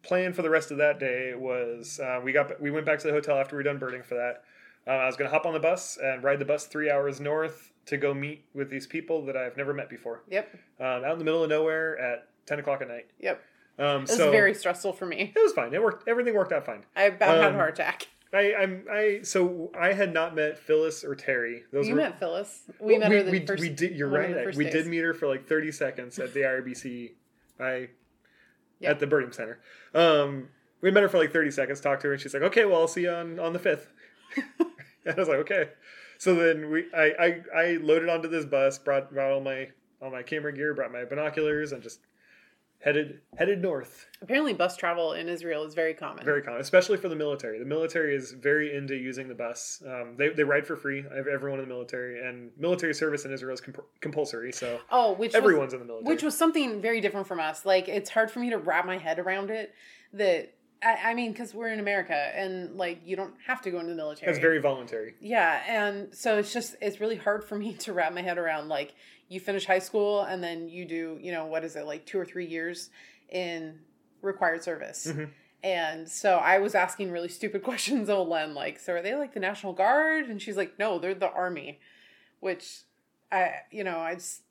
plan for the rest of that day was we went back to the hotel after we were done birding for that. I was going to hop on the bus and ride the bus 3 hours north to go meet with these people that I've never met before. Yep. Out in the middle of nowhere at 10 o'clock at night. Yep. It was very stressful for me. It was fine. It worked. Everything worked out fine. I about had a heart attack. So I had not met Phyllis or Terry. Met Phyllis. We met her the first. We did. You're right. We did meet her for like 30 seconds at the IRBC. At the birding center. We met her for like 30 seconds. Talked to her, and she's like, "Okay, well, I'll see you on the 5th." And I was like, "Okay." So then I loaded onto this bus, brought all my camera gear, brought my binoculars, and just headed north. Apparently bus travel in Israel is very common. Very common, especially for the military. The military is very into using the bus. They ride for free. Everyone in the military, and military service in Israel is compulsory. So everyone's in the military. Which was something very different from us. Like, it's hard for me to wrap my head around it. That, I mean, because we're in America, and like you don't have to go into the military. That's very voluntary. Yeah, and so it's really hard for me to wrap my head around like. You finish high school and then you do, 2 or 3 years in required service. Mm-hmm. And so I was asking really stupid questions of Len, like, so are they like the National Guard? And she's like, no, they're the Army, which it's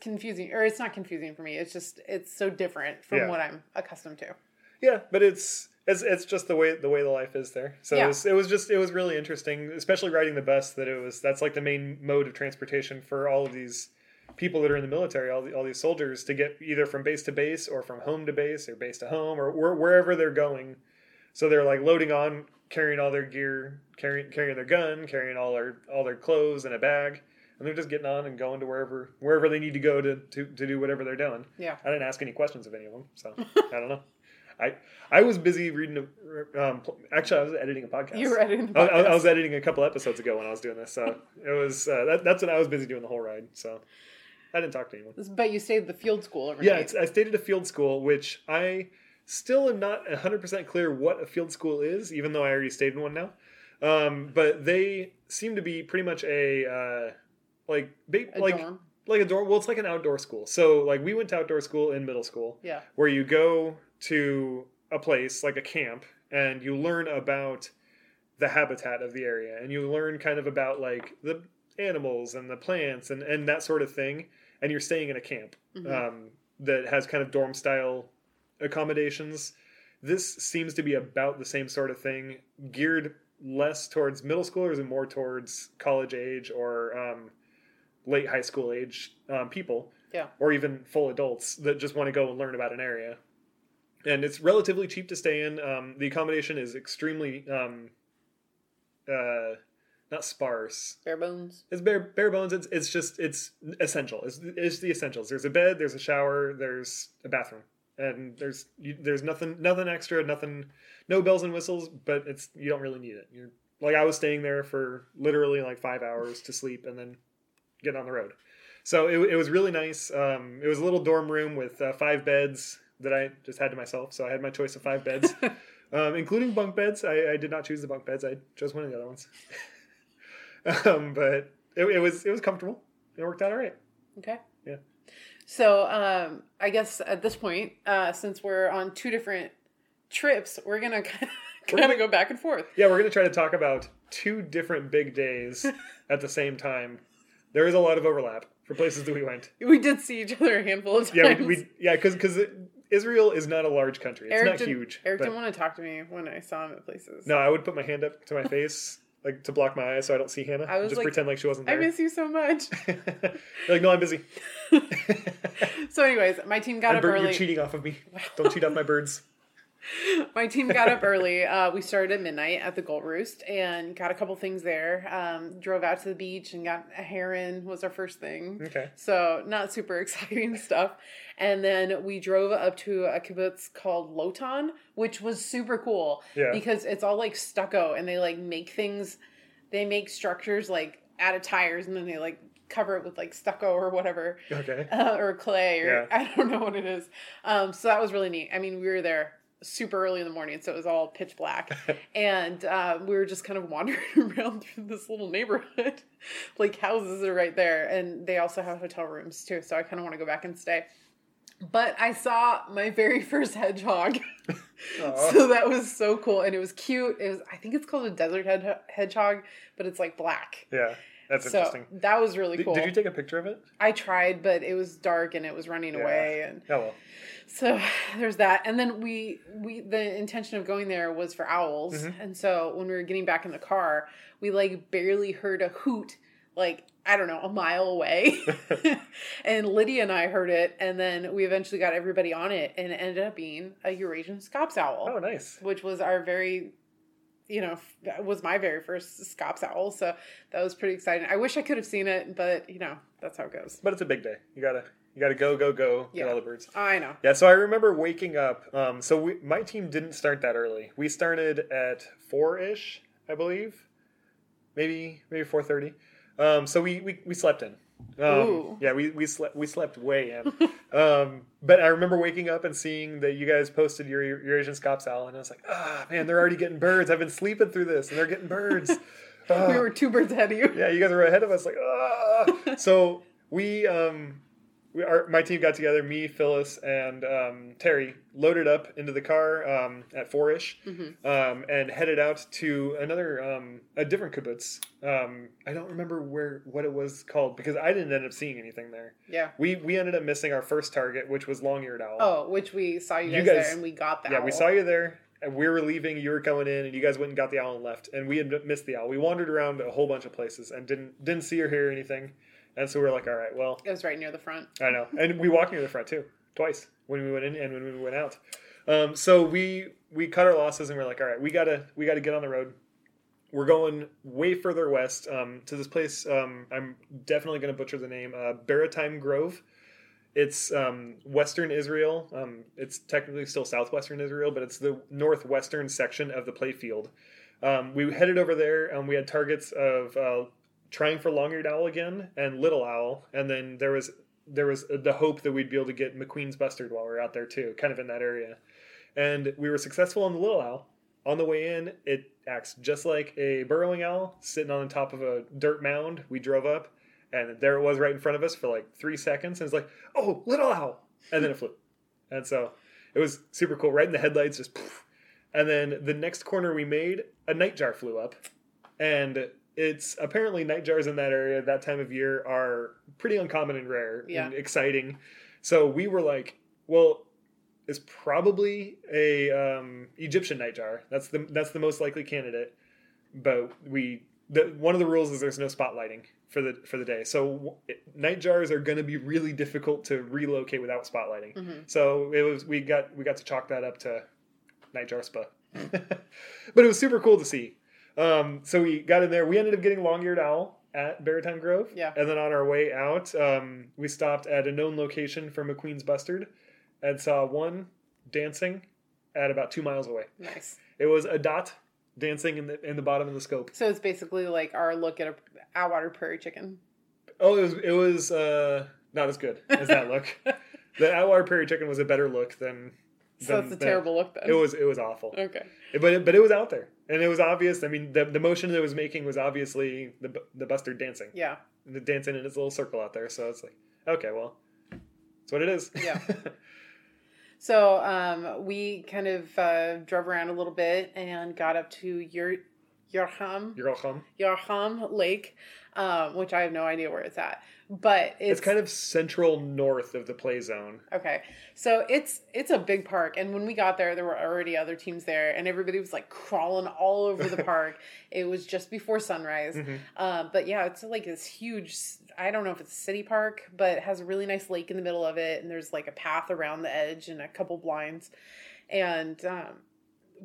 confusing, or it's not confusing for me. It's so different from what I'm accustomed to. Yeah. But it's just the way the life is there. So it was really interesting, especially riding the bus. That's like the main mode of transportation for all of these people that are in the military, all these soldiers, to get either from base to base, or from home to base, or base to home, or wherever they're going. So they're like loading on, carrying all their gear, carrying their gun, carrying all their clothes in a bag, and they're just getting on and going to wherever they need to go to do whatever they're doing. Yeah, I didn't ask any questions of any of them, so I don't know. I was busy reading. Actually, I was editing a podcast. You were editing the podcast. I was editing a couple episodes ago when I was doing this. So it was that's what I was busy doing the whole ride. So I didn't talk to anyone. But you stayed at the field school overnight. Yeah, I stayed at a field school, which I still am not 100% clear what a field school is, even though I already stayed in one now. But they seem to be pretty much a dorm. Well, it's like an outdoor school. So like we went to outdoor school in middle school. Yeah. Where you go to a place like a camp and you learn about the habitat of the area and you learn kind of about like the animals and the plants and that sort of thing. And you're staying in a camp that has kind of dorm style accommodations. This seems to be about the same sort of thing, geared less towards middle schoolers and more towards college age or late high school age people, yeah, or even full adults that just want to go and learn about an area. And it's relatively cheap to stay in. The accommodation is extremely not sparse. Bare bones. It's bare bones. It's essential. It's the essentials. There's a bed. There's a shower. There's a bathroom. And there's nothing extra, no bells and whistles, but you don't really need it. You're like, I was staying there for literally like 5 hours to sleep and then get on the road. So it was really nice. It was a little dorm room with 5 beds that I just had to myself. So I had my choice of 5 beds, including bunk beds. I did not choose the bunk beds. I chose one of the other ones, but it was comfortable. It worked out all right. Okay. Yeah. So I guess at this point, since we're on 2 different trips, we're going to kind of go back and forth. Yeah, we're going to try to talk about 2 different big days at the same time. There is a lot of overlap for places that we went. We did see each other a handful of times. Yeah, because Israel is not a large country. It's not huge. Eric didn't want to talk to me when I saw him at places. No, I would put my hand up to my face. Like, to block my eyes so I don't see Hannah. I was just like, pretend like she wasn't there. I miss you so much. Like, no, I'm busy. So anyways, my team got up early. You're cheating off of me. Don't cheat off my birds. My team got up early. We started at midnight at the Gold Roost and got a couple things there. Drove out to the beach and got a heron was our first thing. Okay. So not super exciting stuff. And then we drove up to a kibbutz called Lotan, which was super cool. Yeah. Because it's all like stucco and they like make things. They make structures like out of tires and then they like cover it with like stucco or whatever. Okay. Or clay or yeah. I don't know what it is. So that was really neat. I mean, we were there super early in the morning, so it was all pitch black. And we were just kind of wandering around through this little neighborhood. Like, houses are right there. And they also have hotel rooms, too, so I kind of want to go back and stay. But I saw my very first hedgehog. So that was so cool. And it was cute. It was, I think it's called a desert hedgehog, but it's, like, black. Yeah, that's interesting. That was really cool. Did you take a picture of it? I tried, but it was dark and it was running away. And oh, well. So there's that. And then we the intention of going there was for owls. Mm-hmm. And so when we were getting back in the car, we like barely heard a hoot, like, I don't know, a mile away. And Lydia and I heard it. And then we eventually got everybody on it and it ended up being a Eurasian Scops owl. Oh, nice. Which was my very first Scops owl. So that was pretty exciting. I wish I could have seen it, but that's how it goes. But it's a big day. You gotta go, yeah. Get all the birds. I know. Yeah, so I remember waking up. My team didn't start that early. We started at 4-ish, I believe. Maybe 4:30. So we slept in. Ooh. Yeah, we slept way in. But I remember waking up and seeing that you guys posted your Eurasian Scops owl, and I was like, man, they're already getting birds. I've been sleeping through this, and they're getting birds. We were 2 birds ahead of you. Yeah, you guys were ahead of us. Like, So we... my team got together, me, Phyllis, and Terry, loaded up into the car at 4-ish, and headed out to a different kibbutz. I don't remember what it was called, because I didn't end up seeing anything there. Yeah. We ended up missing our first target, which was long-eared owl. Oh, which we saw you guys there, and we got the owl. Yeah, we saw you there, and we were leaving, you were going in, and you guys went and got the owl and left, and we had missed the owl. We wandered around a whole bunch of places and didn't see or hear anything. And so we were like, all right, well... It was right near the front. I know. And we walked near the front, too. Twice. When we went in and when we went out. So we cut our losses and we're like, all right, we gotta get on the road. We're going way further west to this place. I'm definitely going to butcher the name. Baratime Grove. It's western Israel. It's technically still southwestern Israel, but it's the northwestern section of the playfield. We headed over there and we had targets of... trying for long-eared owl again and little owl, and then there was the hope that we'd be able to get McQueen's bustard while we were out there too, kind of in that area. And we were successful on the little owl, On the way in, it acts just like a burrowing owl sitting on the top of a dirt mound. We drove up, and there it was right in front of us for like 3 seconds. And it's like, oh, little owl. And then it flew. And so it was super cool. Right in the headlights, just poof. And then the next corner we made, a nightjar flew up. And it's apparently nightjars in that area at that time of year are pretty uncommon and rare and exciting. So we were like, well, it's probably a Egyptian nightjar. That's the most likely candidate. But one of the rules is there's no spotlighting for the day. So nightjars are going to be really difficult to relocate without spotlighting. Mm-hmm. So we got to chalk that up to nightjar spa. But it was super cool to see. So we got in there. We ended up getting long-eared owl at Baratime Grove. Yeah. And then on our way out, we stopped at a known location for McQueen's Bustard and saw one dancing at about 2 miles away. Nice. It was a dot dancing in the bottom of the scope. So it's basically like our look at a Atwater prairie chicken. Oh, it was not as good as that look. The Atwater prairie chicken was a better look than... So it's a terrible look then. It was awful. Okay. But it was out there. And it was obvious. I mean, the motion that it was making was obviously the bustard dancing. Yeah. The dancing in its little circle out there. So it's like, okay, well, that's what it is. Yeah. So we kind of drove around a little bit and got up to Yerham Lake, which I have no idea where it's at, but it's kind of central north of the play zone. Okay, so it's a big park, and when we got there, there were already other teams there, and everybody was like crawling all over the park. It was just before sunrise, mm-hmm. But yeah, it's like this huge. I don't know if it's a city park, but it has a really nice lake in the middle of it, and there's like a path around the edge and a couple blinds, and.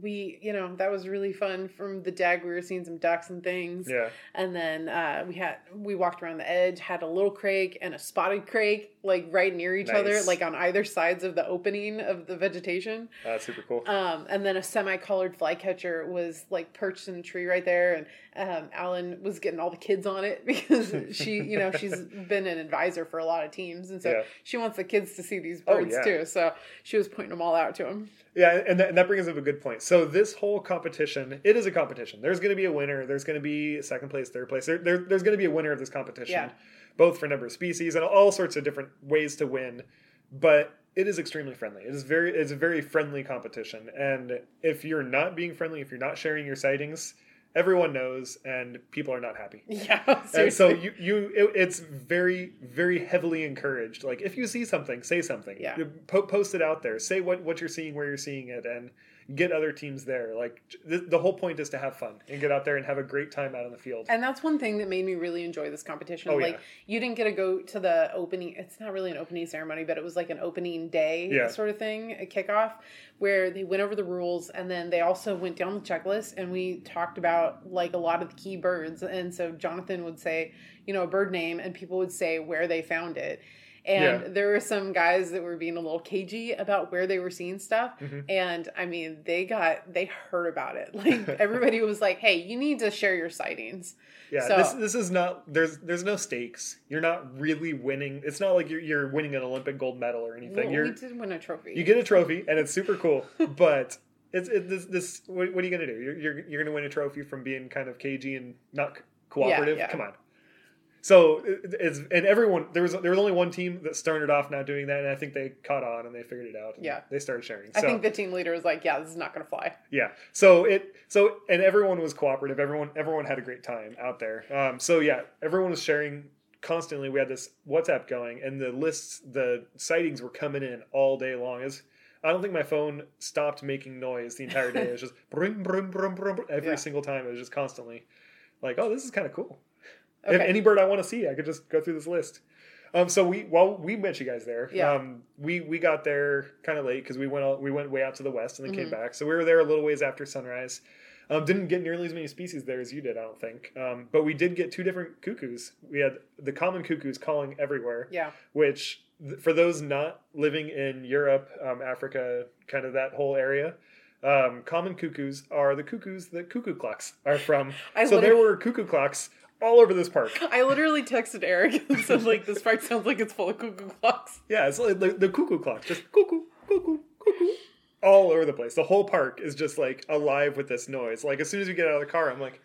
We, you know, that was really fun. From the deck, we were seeing some ducks and things. Yeah. And then we walked around the edge, had a little crake and a spotted crake, like right near each other, like on either sides of the opening of the vegetation. That's super cool. And then a semi-collared flycatcher was like perched in a tree right there. And Alan was getting all the kids on it because she, you know, she's been an advisor for a lot of teams. And so she wants the kids to see these birds too. So she was pointing them all out to them. Yeah, and that brings up a good point. So this whole competition, it is a competition. There's going to be a winner. There's going to be second place, third place. There's going to be a winner of this competition, both for number of species and all sorts of different ways to win. But it is extremely friendly. It's a very friendly competition. And if you're not being friendly, if you're not sharing your sightings, everyone knows and people are not happy. Yeah, seriously. And so it's very, very heavily encouraged. Like, if you see something, say something. Yeah. Post it out there. Say what you're seeing, where you're seeing it, and get other teams there. Like, the whole point is to have fun and get out there and have a great time out on the field. And that's one thing that made me really enjoy this competition. Oh, like, you didn't get to go to the opening. It's not really an opening ceremony, but it was like an opening day sort of thing, a kickoff, where they went over the rules, and then they also went down the checklist, and we talked about like a lot of the key birds. And so Jonathan would say, you know, a bird name, and people would say where they found it. And there were some guys that were being a little cagey about where they were seeing stuff. Mm-hmm. And I mean, they heard about it. Like, everybody was like, hey, you need to share your sightings. Yeah. So, this is not, there's no stakes. You're not really winning. It's not like you're winning an Olympic gold medal or anything. We did win a trophy. You get a trophy and it's super cool, but this what are you going to do? You're going to win a trophy from being kind of cagey and not cooperative. Yeah. Come on. So there was only one team that started off not doing that, and I think they caught on and they figured it out. And they started sharing. So, I think the team leader was like, "Yeah, this is not going to fly." Yeah. So everyone was cooperative. Everyone had a great time out there. Everyone was sharing constantly. We had this WhatsApp going, and the sightings were coming in all day long. I don't think my phone stopped making noise the entire day. It was just brum brum brum brum every single time. It was just constantly like, "Oh, this is kind of cool." Okay. If any bird I want to see, I could just go through this list. So we met you guys there. Yeah. We got there kind of late because we went way out to the west and then came back. So we were there a little ways after sunrise. Didn't get nearly as many species there as you did, I don't think. But we did get two different cuckoos. We had the common cuckoos calling everywhere. Yeah. Which for those not living in Europe, Africa, kind of that whole area. Common cuckoos are the cuckoos that cuckoo clocks are from. So there were cuckoo clocks all over this park. I literally texted Eric and said, like, this park sounds like it's full of cuckoo clocks. Yeah, it's like the cuckoo clocks. Just cuckoo, cuckoo, cuckoo. all over the place. The whole park is just like alive with this noise. Like as soon as we get out of the car, I'm like,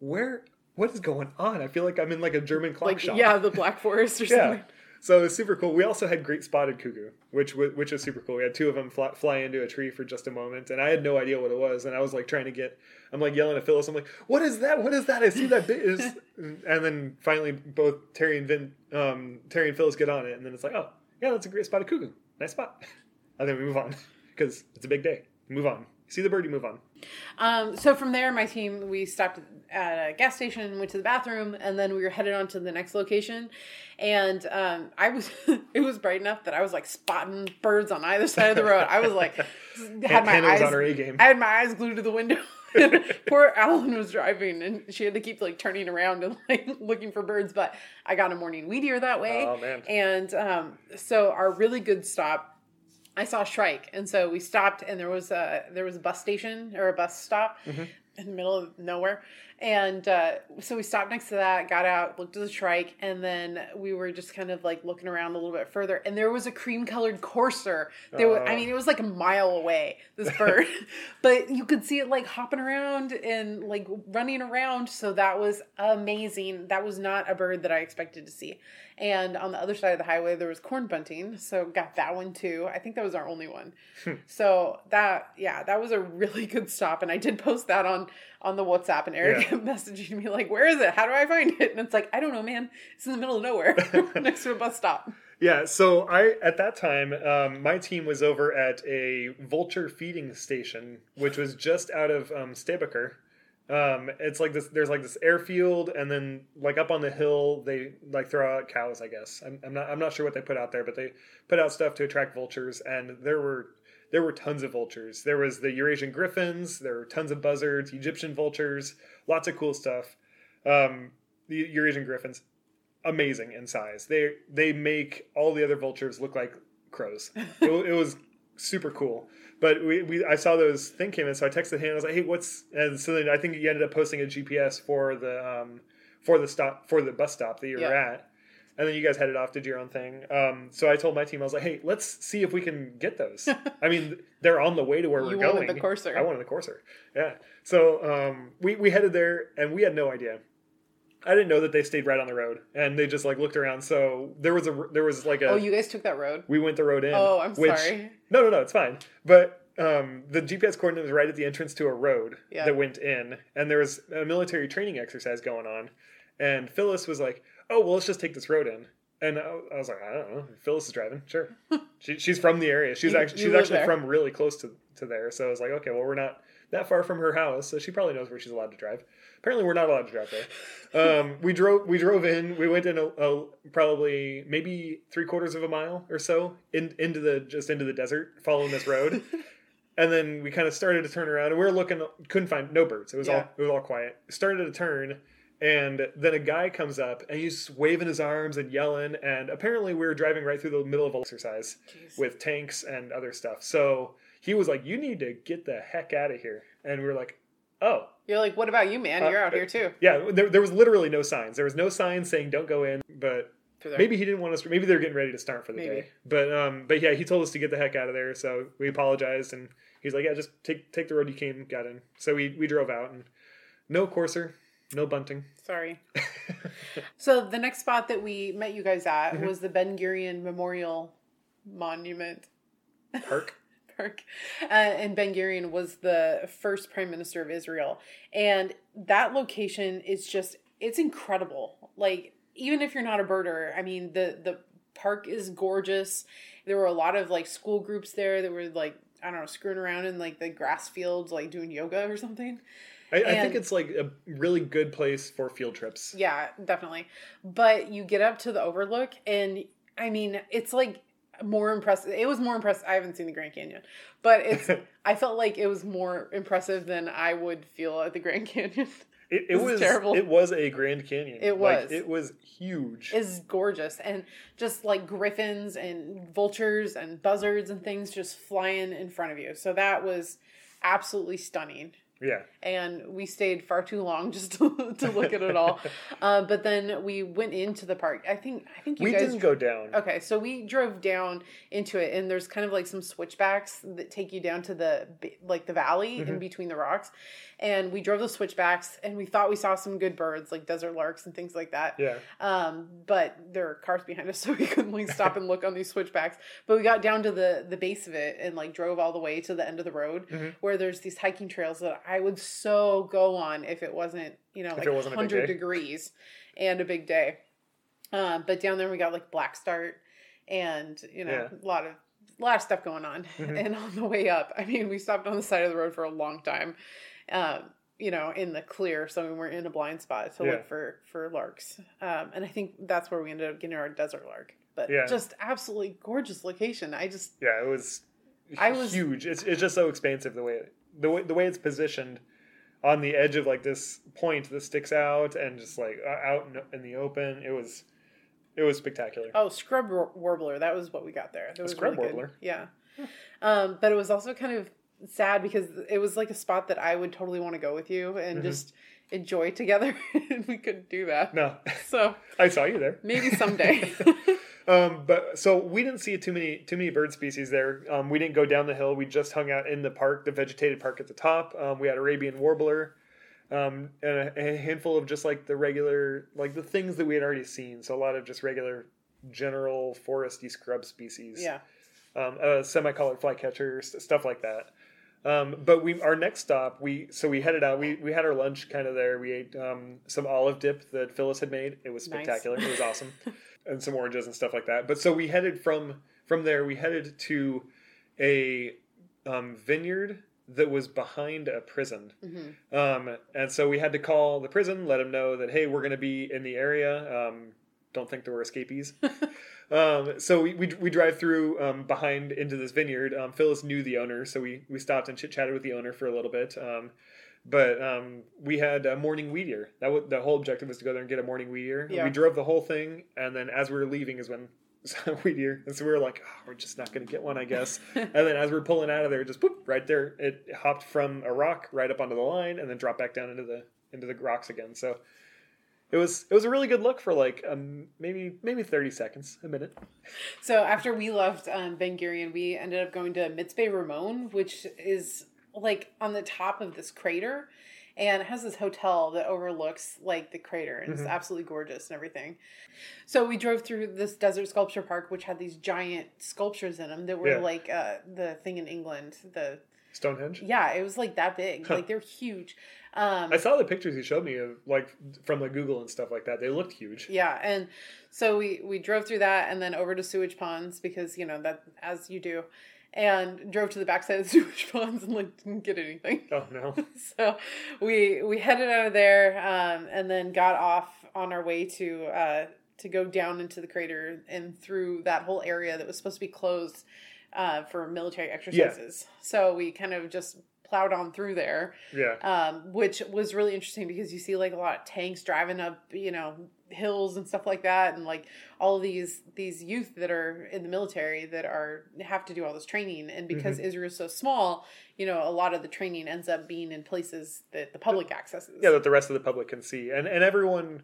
where? What is going on? I feel like I'm in like a German clock shop. Yeah, the Black Forest or something. Yeah. So it was super cool. We also had great spotted cuckoo, which was super cool. We had two of them fly into a tree for just a moment, and I had no idea what it was. And I was like trying to get, I'm like yelling at Phyllis. I'm like, what is that? What is that? I see that bit. And then finally both Terry and Phyllis get on it. And then it's like, oh, yeah, that's a great spotted cuckoo. Nice spot. And then we move on because it's a big day. Move on. See the birdie, move on. So from there, my team, we stopped at a gas station, went to the bathroom, and then we were headed on to the next location. And it was bright enough that I was like spotting birds on either side of the road. I was like, I had my eyes glued to the window. Poor Alan was driving, and she had to keep like turning around and like looking for birds. But I got a morning wheat ear that way. Oh man! And so our really good stop, I saw shrike, and so we stopped, and there was a bus station or a bus stop in the middle of nowhere, and so we stopped next to that, got out, looked at the shrike, and then we were just kind of like looking around a little bit further, and there was a cream-colored courser. It was like a mile away, this bird, but you could see it like hopping around and like running around, so that was amazing. That was not a bird that I expected to see. And on the other side of the highway, there was corn bunting. So got that one too. I think that was our only one. So that was a really good stop. And I did post that on the WhatsApp, and Eric kept messaging me like, where is it? How do I find it? And it's like, I don't know, man. It's in the middle of nowhere next to a bus stop. Yeah. So at that time, my team was over at a vulture feeding station, which was just out of Stabaker. It's like this, there's like this airfield, and then like up on the hill, they like throw out cows, I guess. I'm not sure what they put out there, but they put out stuff to attract vultures. And there were tons of vultures. There was the Eurasian griffins. There were tons of buzzards, Egyptian vultures, lots of cool stuff. The Eurasian griffins, amazing in size. They make all the other vultures look like crows. It was super cool. But I saw those thing came in, so I texted Hannah. I was like, "Hey, what's?" And so then I think you ended up posting a GPS for the bus stop that you were at, and then you guys headed off, did your own thing. So I told my team, I was like, "Hey, let's see if we can get those." I mean, they're on the way to where we're going. You wanted the courser. I wanted the courser. Yeah. So we headed there, and we had no idea. I didn't know that they stayed right on the road, and they just like looked around. So there was like a. Oh, you guys took that road? We went the road in. Oh, I'm sorry. No, it's fine. But the GPS coordinate was right at the entrance to a road that went in, and there was a military training exercise going on. And Phyllis was like, "Oh, well, let's just take this road in." And I was like, "I don't know. Phyllis is driving. Sure, she's from the area. She's actually from really close to there." So I was like, "Okay, well, we're not that far from her house, so she probably knows where she's allowed to drive." Apparently, we're not allowed to drive there. We drove in. We went in probably maybe 3/4 of a mile or so into the desert, following this road, and then we kind of started to turn around, and we were looking, couldn't find no birds. It was all quiet. Started to turn, and then a guy comes up, and he's waving his arms and yelling, and apparently we were driving right through the middle of an exercise with tanks and other stuff. So he was like, "You need to get the heck out of here," and we were like, "Oh." You're like, "What about you, man? You're out here too." Yeah, there was literally no signs. There was no signs saying don't go in, but maybe he didn't want us. Maybe they were getting ready to start for the day. But yeah, he told us to get the heck out of there. So we apologized, and he's like, "Yeah, just take the road you came, got in." So we drove out, and no courser, no bunting. Sorry. So the next spot that we met you guys at was the Ben-Gurion Memorial Monument Park. And Ben-Gurion was the first prime minister of Israel. And that location is just, it's incredible. Like, even if you're not a birder, I mean, the park is gorgeous. There were a lot of, like, school groups there that were, like, I don't know, screwing around in, like, the grass fields, like, doing yoga or something. I think it's, like, a really good place for field trips. Yeah, definitely. But you get up to the overlook, and, I mean, it's, like... It was more impressive. I haven't seen the Grand Canyon, but I felt like it was more impressive than I would feel at the Grand Canyon. It was terrible. It was a Grand Canyon. It was. Like, it was huge. It's gorgeous. And just like griffins and vultures and buzzards and things just flying in front of you. So that was absolutely stunning. Yeah. And we stayed far too long just to look at it all. But then we went into the park. I think you guys... We didn't go down. Okay, so we drove down into it, and there's kind of like some switchbacks that take you down to the valley in between the rocks. And we drove the switchbacks, and we thought we saw some good birds, like desert larks and things like that. Yeah. But there are cars behind us, so we couldn't like stop and look on these switchbacks. But we got down to the base of it and like drove all the way to the end of the road where there's these hiking trails that I would so go on if it wasn't, you know, like 100 degrees and a big day. But down there we got like black start and, you know, a lot of stuff going on. And on the way up, I mean, we stopped on the side of the road for a long time, you know, in the clear. So we were in a blind spot to look for larks. And I think that's where we ended up getting our desert lark, but just absolutely gorgeous location. It was huge. It's just so expansive the way it's positioned on the edge of like this point that sticks out and just like out in the open. It was spectacular. Oh, scrub warbler. That was what we got there. That was scrub really warbler. Good. Yeah. But it was also kind of sad because it was like a spot that I would totally want to go with you and just enjoy together. And we couldn't do that. No. So I saw you there. Maybe someday. But so we didn't see too many bird species there. We didn't go down the hill. We just hung out in the park, the vegetated park at the top. We had Arabian warbler, and a handful of just like the regular, like the things that we had already seen. So a lot of just regular general foresty scrub species. Yeah. A semi-collared flycatcher, stuff like that. But our next stop, we headed out, we had our lunch kind of there. We ate, some olive dip that Phyllis had made. It was spectacular. Nice. It was awesome. And some oranges and stuff like that. But so we headed from there, we headed to a vineyard that was behind a prison. And so we had to call the prison, let them know that, hey, we're going to be in the area. Don't think there were escapees. So we drive through behind into this vineyard. Phyllis knew the owner, so we stopped and chit-chatted with the owner for a little bit. But we had a morning wheat ear. The whole objective was to go there and get a morning wheat ear. Yeah. We drove the whole thing, and then as we were leaving is when wheat ear. And so we were like, oh, we're just not going to get one, I guess. And then as we're pulling out of there, just boop, right there, it hopped from a rock right up onto the line, and then dropped back down into the rocks again. So it was a really good look for like maybe 30 seconds, a minute. So after we left Ben-Gurion, we ended up going to Mitzpe Ramon, which is like on the top of this crater, and it has this hotel that overlooks like the crater, and it's absolutely gorgeous and everything. So we drove through this desert sculpture park, which had these giant sculptures in them that were like the thing in England, the Stonehenge. Yeah, it was like that big. Like they're huge. I saw the pictures you showed me of like from like Google and stuff like that. They looked huge. Yeah, and so we drove through that and then over to sewage ponds because you know that as you do. And drove to the backside of the sewage ponds and like didn't get anything. Oh no! So we headed out of there, and then got off on our way to go down into the crater and through that whole area that was supposed to be closed for military exercises. Yeah. So we kind of just plowed on through there. Yeah. Which was really interesting because you see like a lot of tanks driving up, you know, hills and stuff like that, and like all these youth that are in the military that are have to do all this training, and because Israel's so small, you know, a lot of the training ends up being in places that the public accesses. Yeah, that the rest of the public can see, and everyone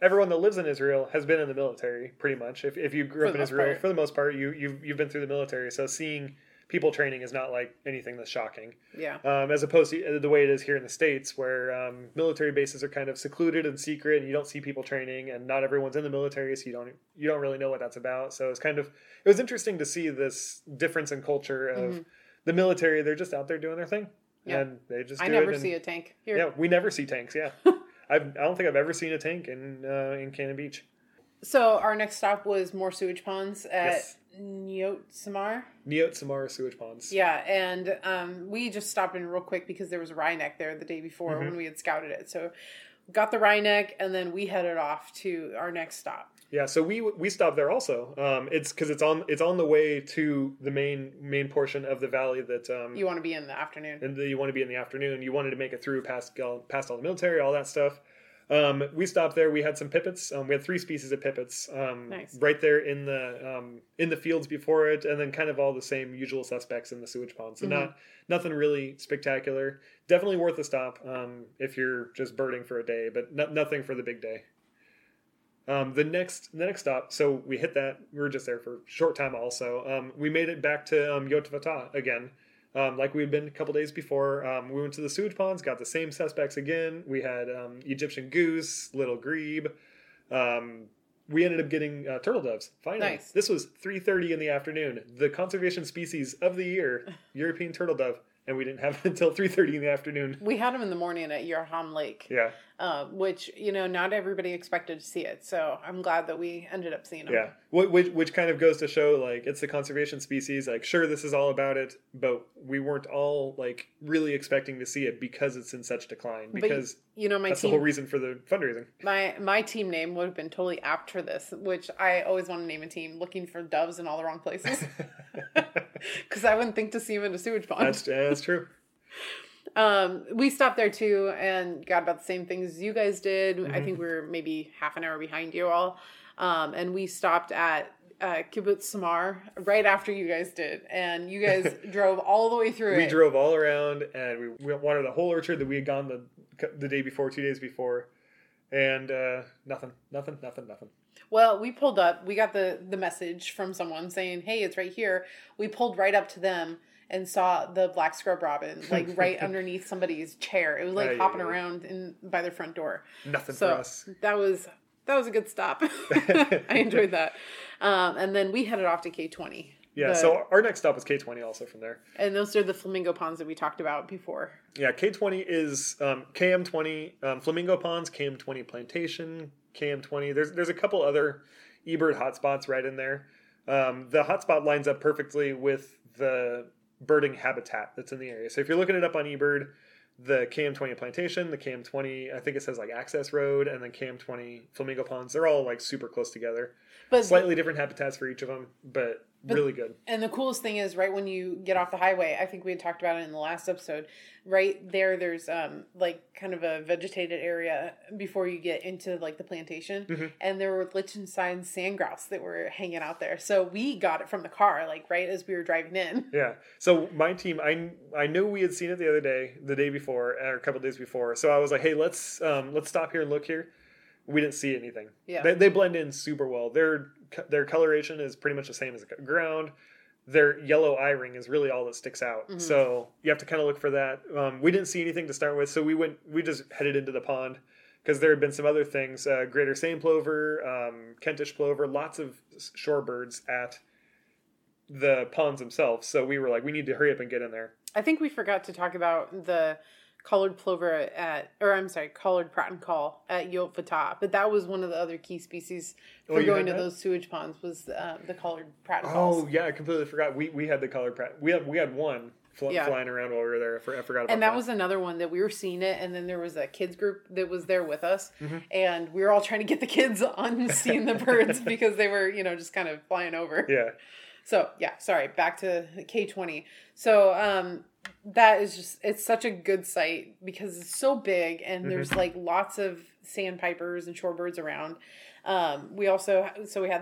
that lives in Israel has been in the military pretty much. If you grew up in Israel, for the most part, you've been through the military, so seeing people training is not like anything that's shocking. Yeah. As opposed to the way it is here in the States where military bases are kind of secluded and secret and you don't see people training and not everyone's in the military. So you don't really know what that's about. So it was interesting to see this difference in culture of the military. They're just out there doing their thing. Yeah. And they just I never see a tank here. Yeah. We never see tanks. Yeah. I don't think I've ever seen a tank in Cannon Beach. So our next stop was more sewage ponds at Nyot Samar. Nyot Samar sewage ponds. Yeah, and we just stopped in real quick because there was a wryneck there the day before when we had scouted it. So got the wryneck, and then we headed off to our next stop. Yeah, so we stopped there also. It's because it's on the way to the main portion of the valley that you want to be in the afternoon. You wanted to make it through past all the military, all that stuff. We stopped there. We had some pipits. We had three species of pipits right there in the fields before it, and then kind of all the same usual suspects in the sewage pond. So nothing really spectacular. Definitely worth a stop if you're just birding for a day, but nothing for the big day. The next stop, so we hit that. We were just there for a short time also. We made it back to Yotvata again. Like we had been a couple days before, we went to the sewage ponds, got the same suspects again. We had Egyptian goose, little grebe. We ended up getting turtle doves, finally. Nice. This was 3:30 in the afternoon, the conservation species of the year, European turtle dove, and we didn't have it until 3:30 in the afternoon. We had them in the morning at Yerham Lake, yeah, which, you know, not everybody expected to see it, so I'm glad that we ended up seeing them. Yeah, which kind of goes to show, like, it's the conservation species. Like, sure, this is all about it, but we weren't all, like, really expecting to see it because it's in such decline, because but, you know, that's the whole reason for the fundraising. My team name would have been totally apt for this, which I always want to name a team, looking for doves in all the wrong places, because I wouldn't think to see them in a sewage pond. That's true. We stopped there too and got about the same things as you guys did. Mm-hmm. I think we were maybe half an hour behind you all. And we stopped at Kibbutz Samar right after you guys did. And you guys drove all the way through We drove all around, and we wanted the whole orchard that we had gone the day before, 2 days before. And nothing. Well, we pulled up. We got the message from someone saying, hey, it's right here. We pulled right up to them and saw the black scrub robin, like, right underneath somebody's chair. It was, like, hopping around by their front door. Nothing for us. That was a good stop. I enjoyed that. And then we headed off to K20. Yeah, so our next stop was K20 also from there. And those are the flamingo ponds that we talked about before. Yeah, K20 is KM20 flamingo ponds, KM20 plantation, KM20. There's a couple other eBird hotspots right in there. The hotspot lines up perfectly with the birding habitat that's in the area. So if you're looking it up on eBird, the KM20 plantation, the KM20, I think it says, like, access road, and then KM20 flamingo ponds, they're all, like, super close together. But slightly different habitats for each of them, but really good. And the coolest thing is, right when you get off the highway, I think we had talked about it in the last episode, right there's like, kind of a vegetated area before you get into, like, the plantation. Mm-hmm. And there were Lichtenstein sand grouse that were hanging out there. So we got it from the car, like, right as we were driving in. Yeah. So my team, I knew we had seen it the day before, or a couple days before. So I was like, hey, let's stop here and look here. We didn't see anything. Yeah. They blend in super well. Their coloration is pretty much the same as the ground. Their yellow eye ring is really all that sticks out. Mm-hmm. So you have to kind of look for that. We didn't see anything to start with, so we just headed into the pond because there had been some other things. Greater sand plover, Kentish plover, lots of shorebirds at the ponds themselves. So we were like, we need to hurry up and get in there. I think we forgot to talk about the collared plover collared pratincoll at Yotvata. But that was one of the other key species for going to those sewage ponds was the collared pratincolls. Oh, yeah, I completely forgot. We had the collared pratincoll. We had one flying around while we were there. I forgot about that. And that was another one that we were seeing it, and then there was a kids group that was there with us, mm-hmm. and we were all trying to get the kids on seeing the birds because they were, you know, just kind of flying over. Yeah. So, yeah, sorry, back to K20. So, that is just, it's such a good site because it's so big and mm-hmm. there's, like, lots of sandpipers and shorebirds around. We had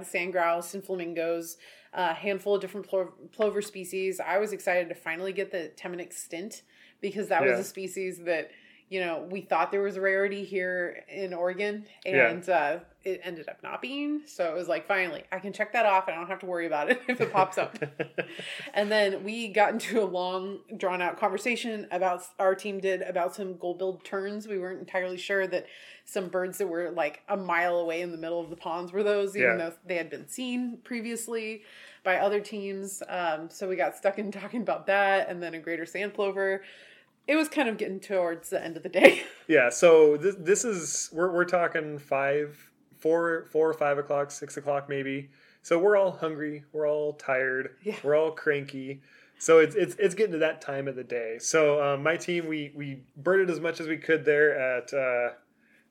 the sand grouse and flamingos, a handful of different plover species. I was excited to finally get the Temminck stint because that was a species that, you know, we thought there was a rarity here in Oregon and it ended up not being. So it was like, finally, I can check that off and I don't have to worry about it if it pops up. And then we got into a long, drawn-out conversation our team did about some gold-billed terns. We weren't entirely sure that some birds that were, like, a mile away in the middle of the ponds were those, even though they had been seen previously by other teams. So we got stuck in talking about that, and then a greater sand plover. It was kind of getting towards the end of the day. Yeah, so this is, we're talking 4 or 5 o'clock, 6 o'clock maybe. So we're all hungry, we're all tired, we're all cranky. So it's getting to that time of the day. So my team, we birded as much as we could there at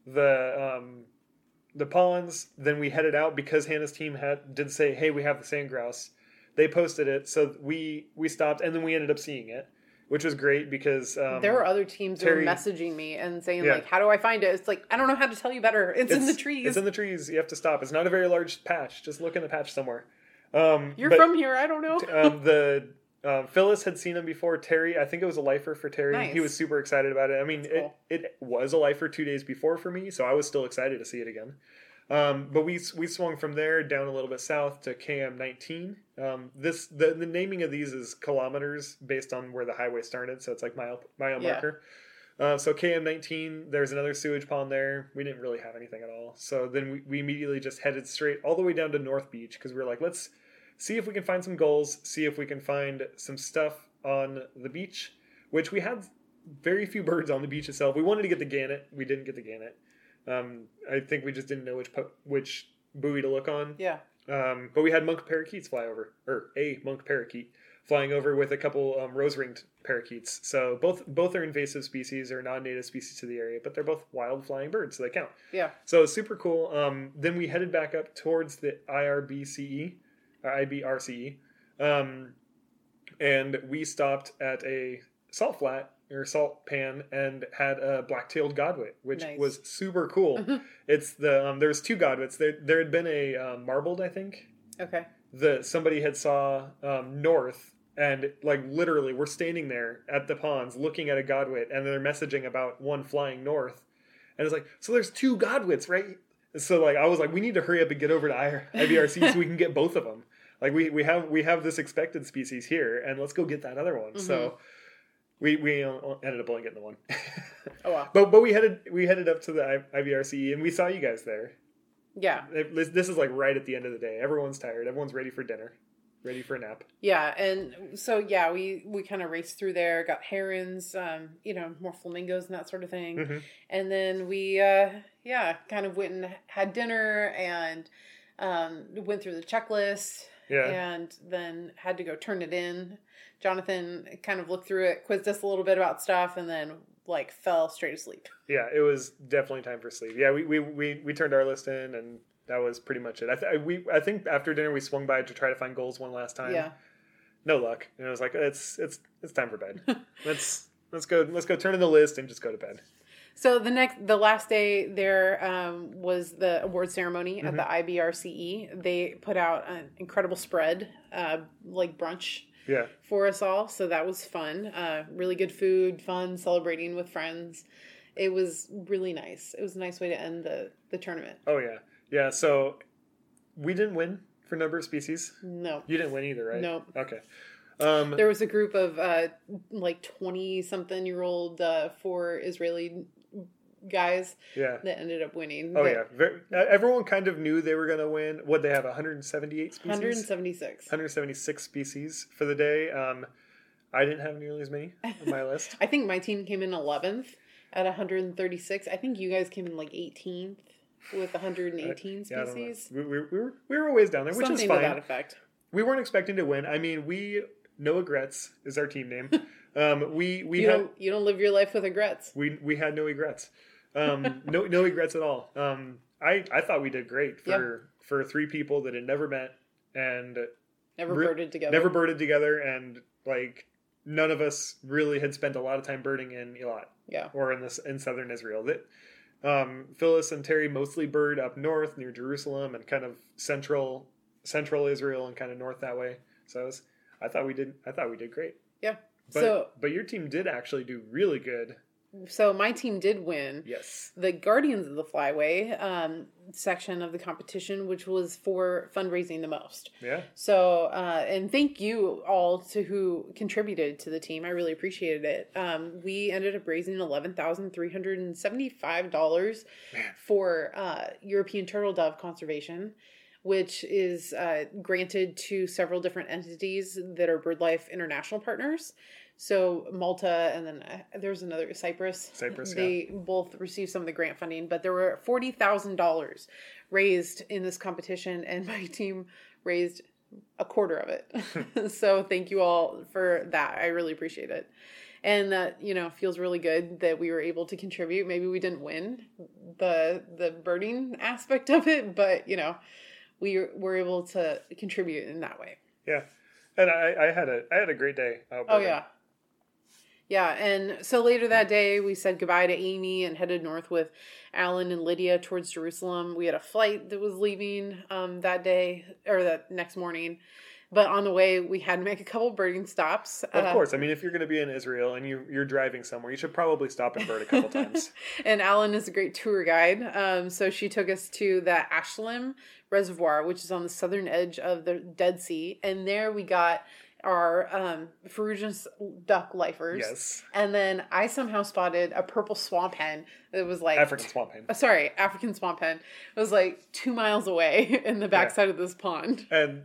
the ponds. Then we headed out because Hannah's team did say, hey, we have the sand grouse. They posted it, so we stopped, and then we ended up seeing it. Which was great because... there were other teams who were messaging me and saying, like, how do I find it? It's like, I don't know how to tell you better. It's in the trees. It's in the trees. You have to stop. It's not a very large patch. Just look in the patch somewhere. You're from here. I don't know. Phyllis had seen him before. Terry, I think it was a lifer for Terry. Nice. He was super excited about it. I mean, it was a lifer 2 days before for me, so I was still excited to see it again. But we swung from there down a little bit south to KM19. The naming of these is kilometers based on where the highway started, so it's like mile marker. So KM19, there's another sewage pond there. We didn't really have anything at all. So then we immediately just headed straight all the way down to North Beach because we were like, let's see if we can find some gulls, see if we can find some stuff on the beach, which we had very few birds on the beach itself. We wanted to get the gannet. We didn't get the gannet. I think we just didn't know which buoy to look on. Yeah. But we had monk parakeets fly over, or a monk parakeet flying over with a couple rose-ringed parakeets. So both are invasive species or non-native species to the area, but they're both wild flying birds, so they count. Yeah. So it's super cool. Then we headed back up towards the IBRCE, and we stopped at a salt flat. Or salt pan, and had a black-tailed godwit, which was super cool. It's the there's two godwits. There had been a marbled, I think. Okay. Somebody had saw north, and like literally, we're standing there at the ponds looking at a godwit, and they're messaging about one flying north, and it's like, so there's two godwits, right? So like I was like, we need to hurry up and get over to IBRC so we can get both of them. Like we have this expected species here, and let's go get that other one. Mm-hmm. So. We ended up only getting the one. Oh wow! But we headed up to the IBRCE and we saw you guys there. Yeah. This is like right at the end of the day. Everyone's tired. Everyone's ready for dinner, ready for a nap. Yeah, and so we kind of raced through there, got herons, more flamingos and that sort of thing, mm-hmm. and then we kind of went and had dinner and went through the checklist. Yeah. And then had to go turn it in. Jonathan kind of looked through it, quizzed us a little bit about stuff, and then like fell straight asleep. Yeah, it was definitely time for sleep. Yeah, we turned our list in, and that was pretty much it. I think after dinner we swung by to try to find goals one last time. Yeah. No luck, and I was like, it's time for bed. let's go turn in the list and just go to bed. So the last day there was the award ceremony mm-hmm. at the IBRCE. They put out an incredible spread, like brunch for us all. So that was fun. Really good food, fun, celebrating with friends. It was really nice. It was a nice way to end the tournament. Oh, yeah. Yeah, so we didn't win for number of species. No. You didn't win either, right? No. Okay. There was a group of 20-something-year-old four Israeli guys that ended up winning. Oh, everyone kind of knew they were going to win. What they have, 178 species? 176. 176 species for the day. I didn't have nearly as many on my list. I think my team came in 11th at 136. I think you guys came in like 18th with 118 species. We were ways down there, which is fine. Something to that effect. We weren't expecting to win. I mean, no regrets is our team name. You don't live your life with regrets. We had no regrets. No regrets at all. I thought we did great for three people that had never met and never birded together, and like none of us really had spent a lot of time birding in Eilat or in southern Israel. That Phyllis and Terry mostly bird up north near Jerusalem and kind of central Israel and kind of north that way. So I thought we did great. Yeah. But your team did actually do really good. So my team did win. Yes. The Guardians of the Flyway section of the competition, which was for fundraising the most. Yeah. So, and thank you all to who contributed to the team. I really appreciated it. We ended up raising $11,375 for European turtle dove conservation, which is granted to several different entities that are BirdLife International partners. So Malta and then there's another, Cyprus. They both received some of the grant funding, but there were $40,000 raised in this competition, and my team raised a quarter of it. So thank you all for that. I really appreciate it. And that, feels really good that we were able to contribute. Maybe we didn't win the birding aspect of it, but, we were able to contribute in that way. Yeah. And I had a great day out birding. Oh, yeah. Yeah, and so later that day, we said goodbye to Amy and headed north with Alan and Lydia towards Jerusalem. We had a flight that was leaving that day, or that next morning. But on the way, we had to make a couple birding stops. Of course. I mean, if you're going to be in Israel and you're driving somewhere, you should probably stop and bird a couple times. And Alan is a great tour guide. So she took us to the Ashlim Reservoir, which is on the southern edge of the Dead Sea. And there we got our ferruginous duck lifers. Yes. And then I somehow spotted a purple swamp hen. It was like... African swamp hen. African swamp hen. It was like 2 miles away in the backside of this pond. And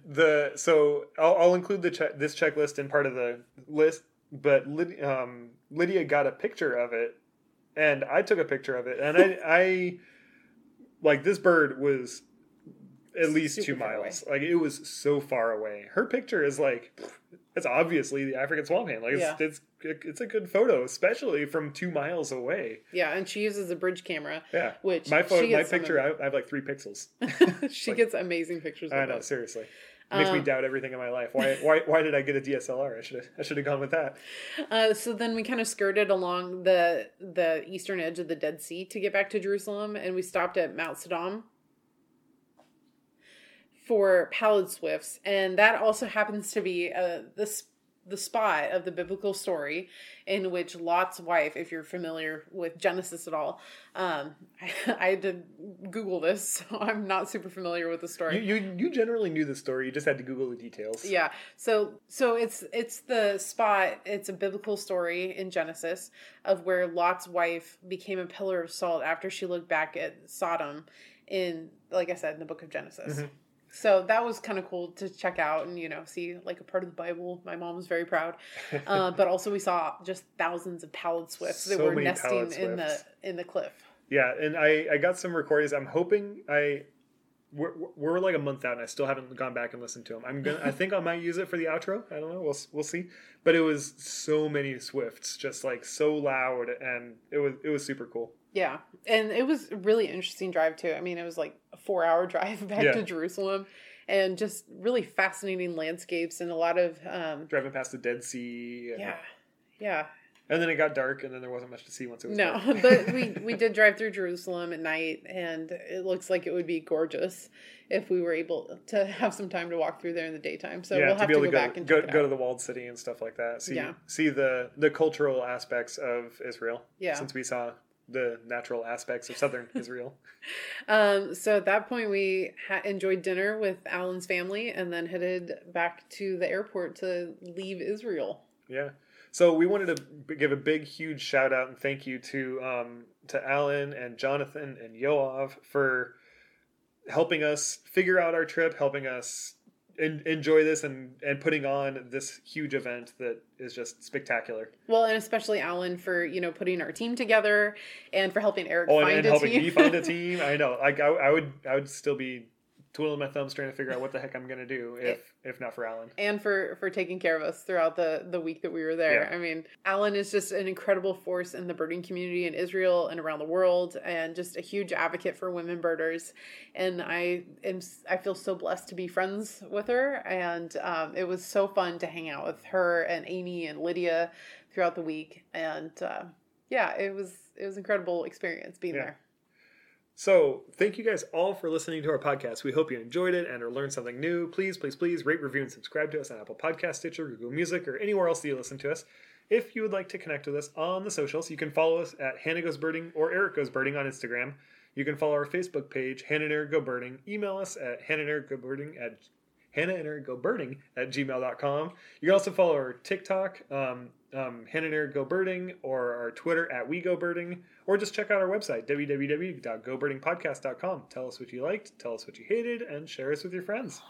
so I'll include this checklist in part of the list, but Lydia got a picture of it, and I took a picture of it, and I like, this bird was at least super 2 miles. Like, it was so far away. Her picture is like... It's obviously the African swamp hen. Like, it's a good photo, especially from 2 miles away. Yeah, and she uses a bridge camera. Yeah, which my picture, I have like 3 pixels. She like, gets amazing pictures. I know, seriously, it makes me doubt everything in my life. Why did I get a DSLR? I should have gone with that. So then we kind of skirted along the eastern edge of the Dead Sea to get back to Jerusalem, and we stopped at Mount Saddam for pallid swifts, and that also happens to be the spot of the biblical story in which Lot's wife, if you're familiar with Genesis at all, I had to Google this, so I'm not super familiar with the story. You generally knew the story, you just had to Google the details. Yeah, so it's the spot. It's a biblical story in Genesis of where Lot's wife became a pillar of salt after she looked back at Sodom in, like I said, in the book of Genesis. Mm-hmm. So that was kind of cool to check out and, see like a part of the Bible. My mom was very proud. But also we saw just thousands of pallid swifts that were nesting in the cliff. Yeah. And I got some recordings. I'm hoping we're like a month out and I still haven't gone back and listened to them. I think I might use it for the outro. I don't know. We'll see. But it was so many swifts, just like so loud. And it was super cool. Yeah, and it was a really interesting drive, too. I mean, it was like a 4-hour drive back to Jerusalem, and just really fascinating landscapes and a lot of... driving past the Dead Sea. And yeah. And then it got dark, and then there wasn't much to see once it was dark. No, but we did drive through Jerusalem at night, and it looks like it would be gorgeous if we were able to have some time to walk through there in the daytime. So we'll have to go back and check it out. Go to the walled city and stuff like that. See the cultural aspects of Israel, since we saw... the natural aspects of southern Israel. So at that point, we enjoyed dinner with Alan's family and then headed back to the airport to leave Israel. Yeah. So we wanted to give a big, huge shout out and thank you to Alan and Jonathan and Yoav for helping us figure out our trip, helping us enjoy this and putting on this huge event that is just spectacular. Well, and especially Alan for, putting our team together and for helping Eric find a team. Me find a team. I know. Like I would still be twiddling my thumbs trying to figure out what the heck I'm going to do if not for Alan. And for taking care of us throughout the week that we were there. Yeah. I mean, Alan is just an incredible force in the birding community in Israel and around the world and just a huge advocate for women birders. And I feel so blessed to be friends with her. And it was so fun to hang out with her and Amy and Lydia throughout the week. And it was an incredible experience being there. So, thank you guys all for listening to our podcast. We hope you enjoyed it and or learned something new. Please, please, please rate, review, and subscribe to us on Apple Podcasts, Stitcher, Google Music, or anywhere else that you listen to us. If you would like to connect with us on the socials, you can follow us at Hannah Goes Birding or Eric Goes Birding on Instagram. You can follow our Facebook page, Hannah and Eric Go Birding. Email us at hannahandericgobirding@gmail.com. You can also follow our TikTok, Hannah and Eric Go Birding, or our Twitter at We Go Birding, or just check out our website, www.gobirdingpodcast.com. Tell us what you liked, tell us what you hated, and share us with your friends.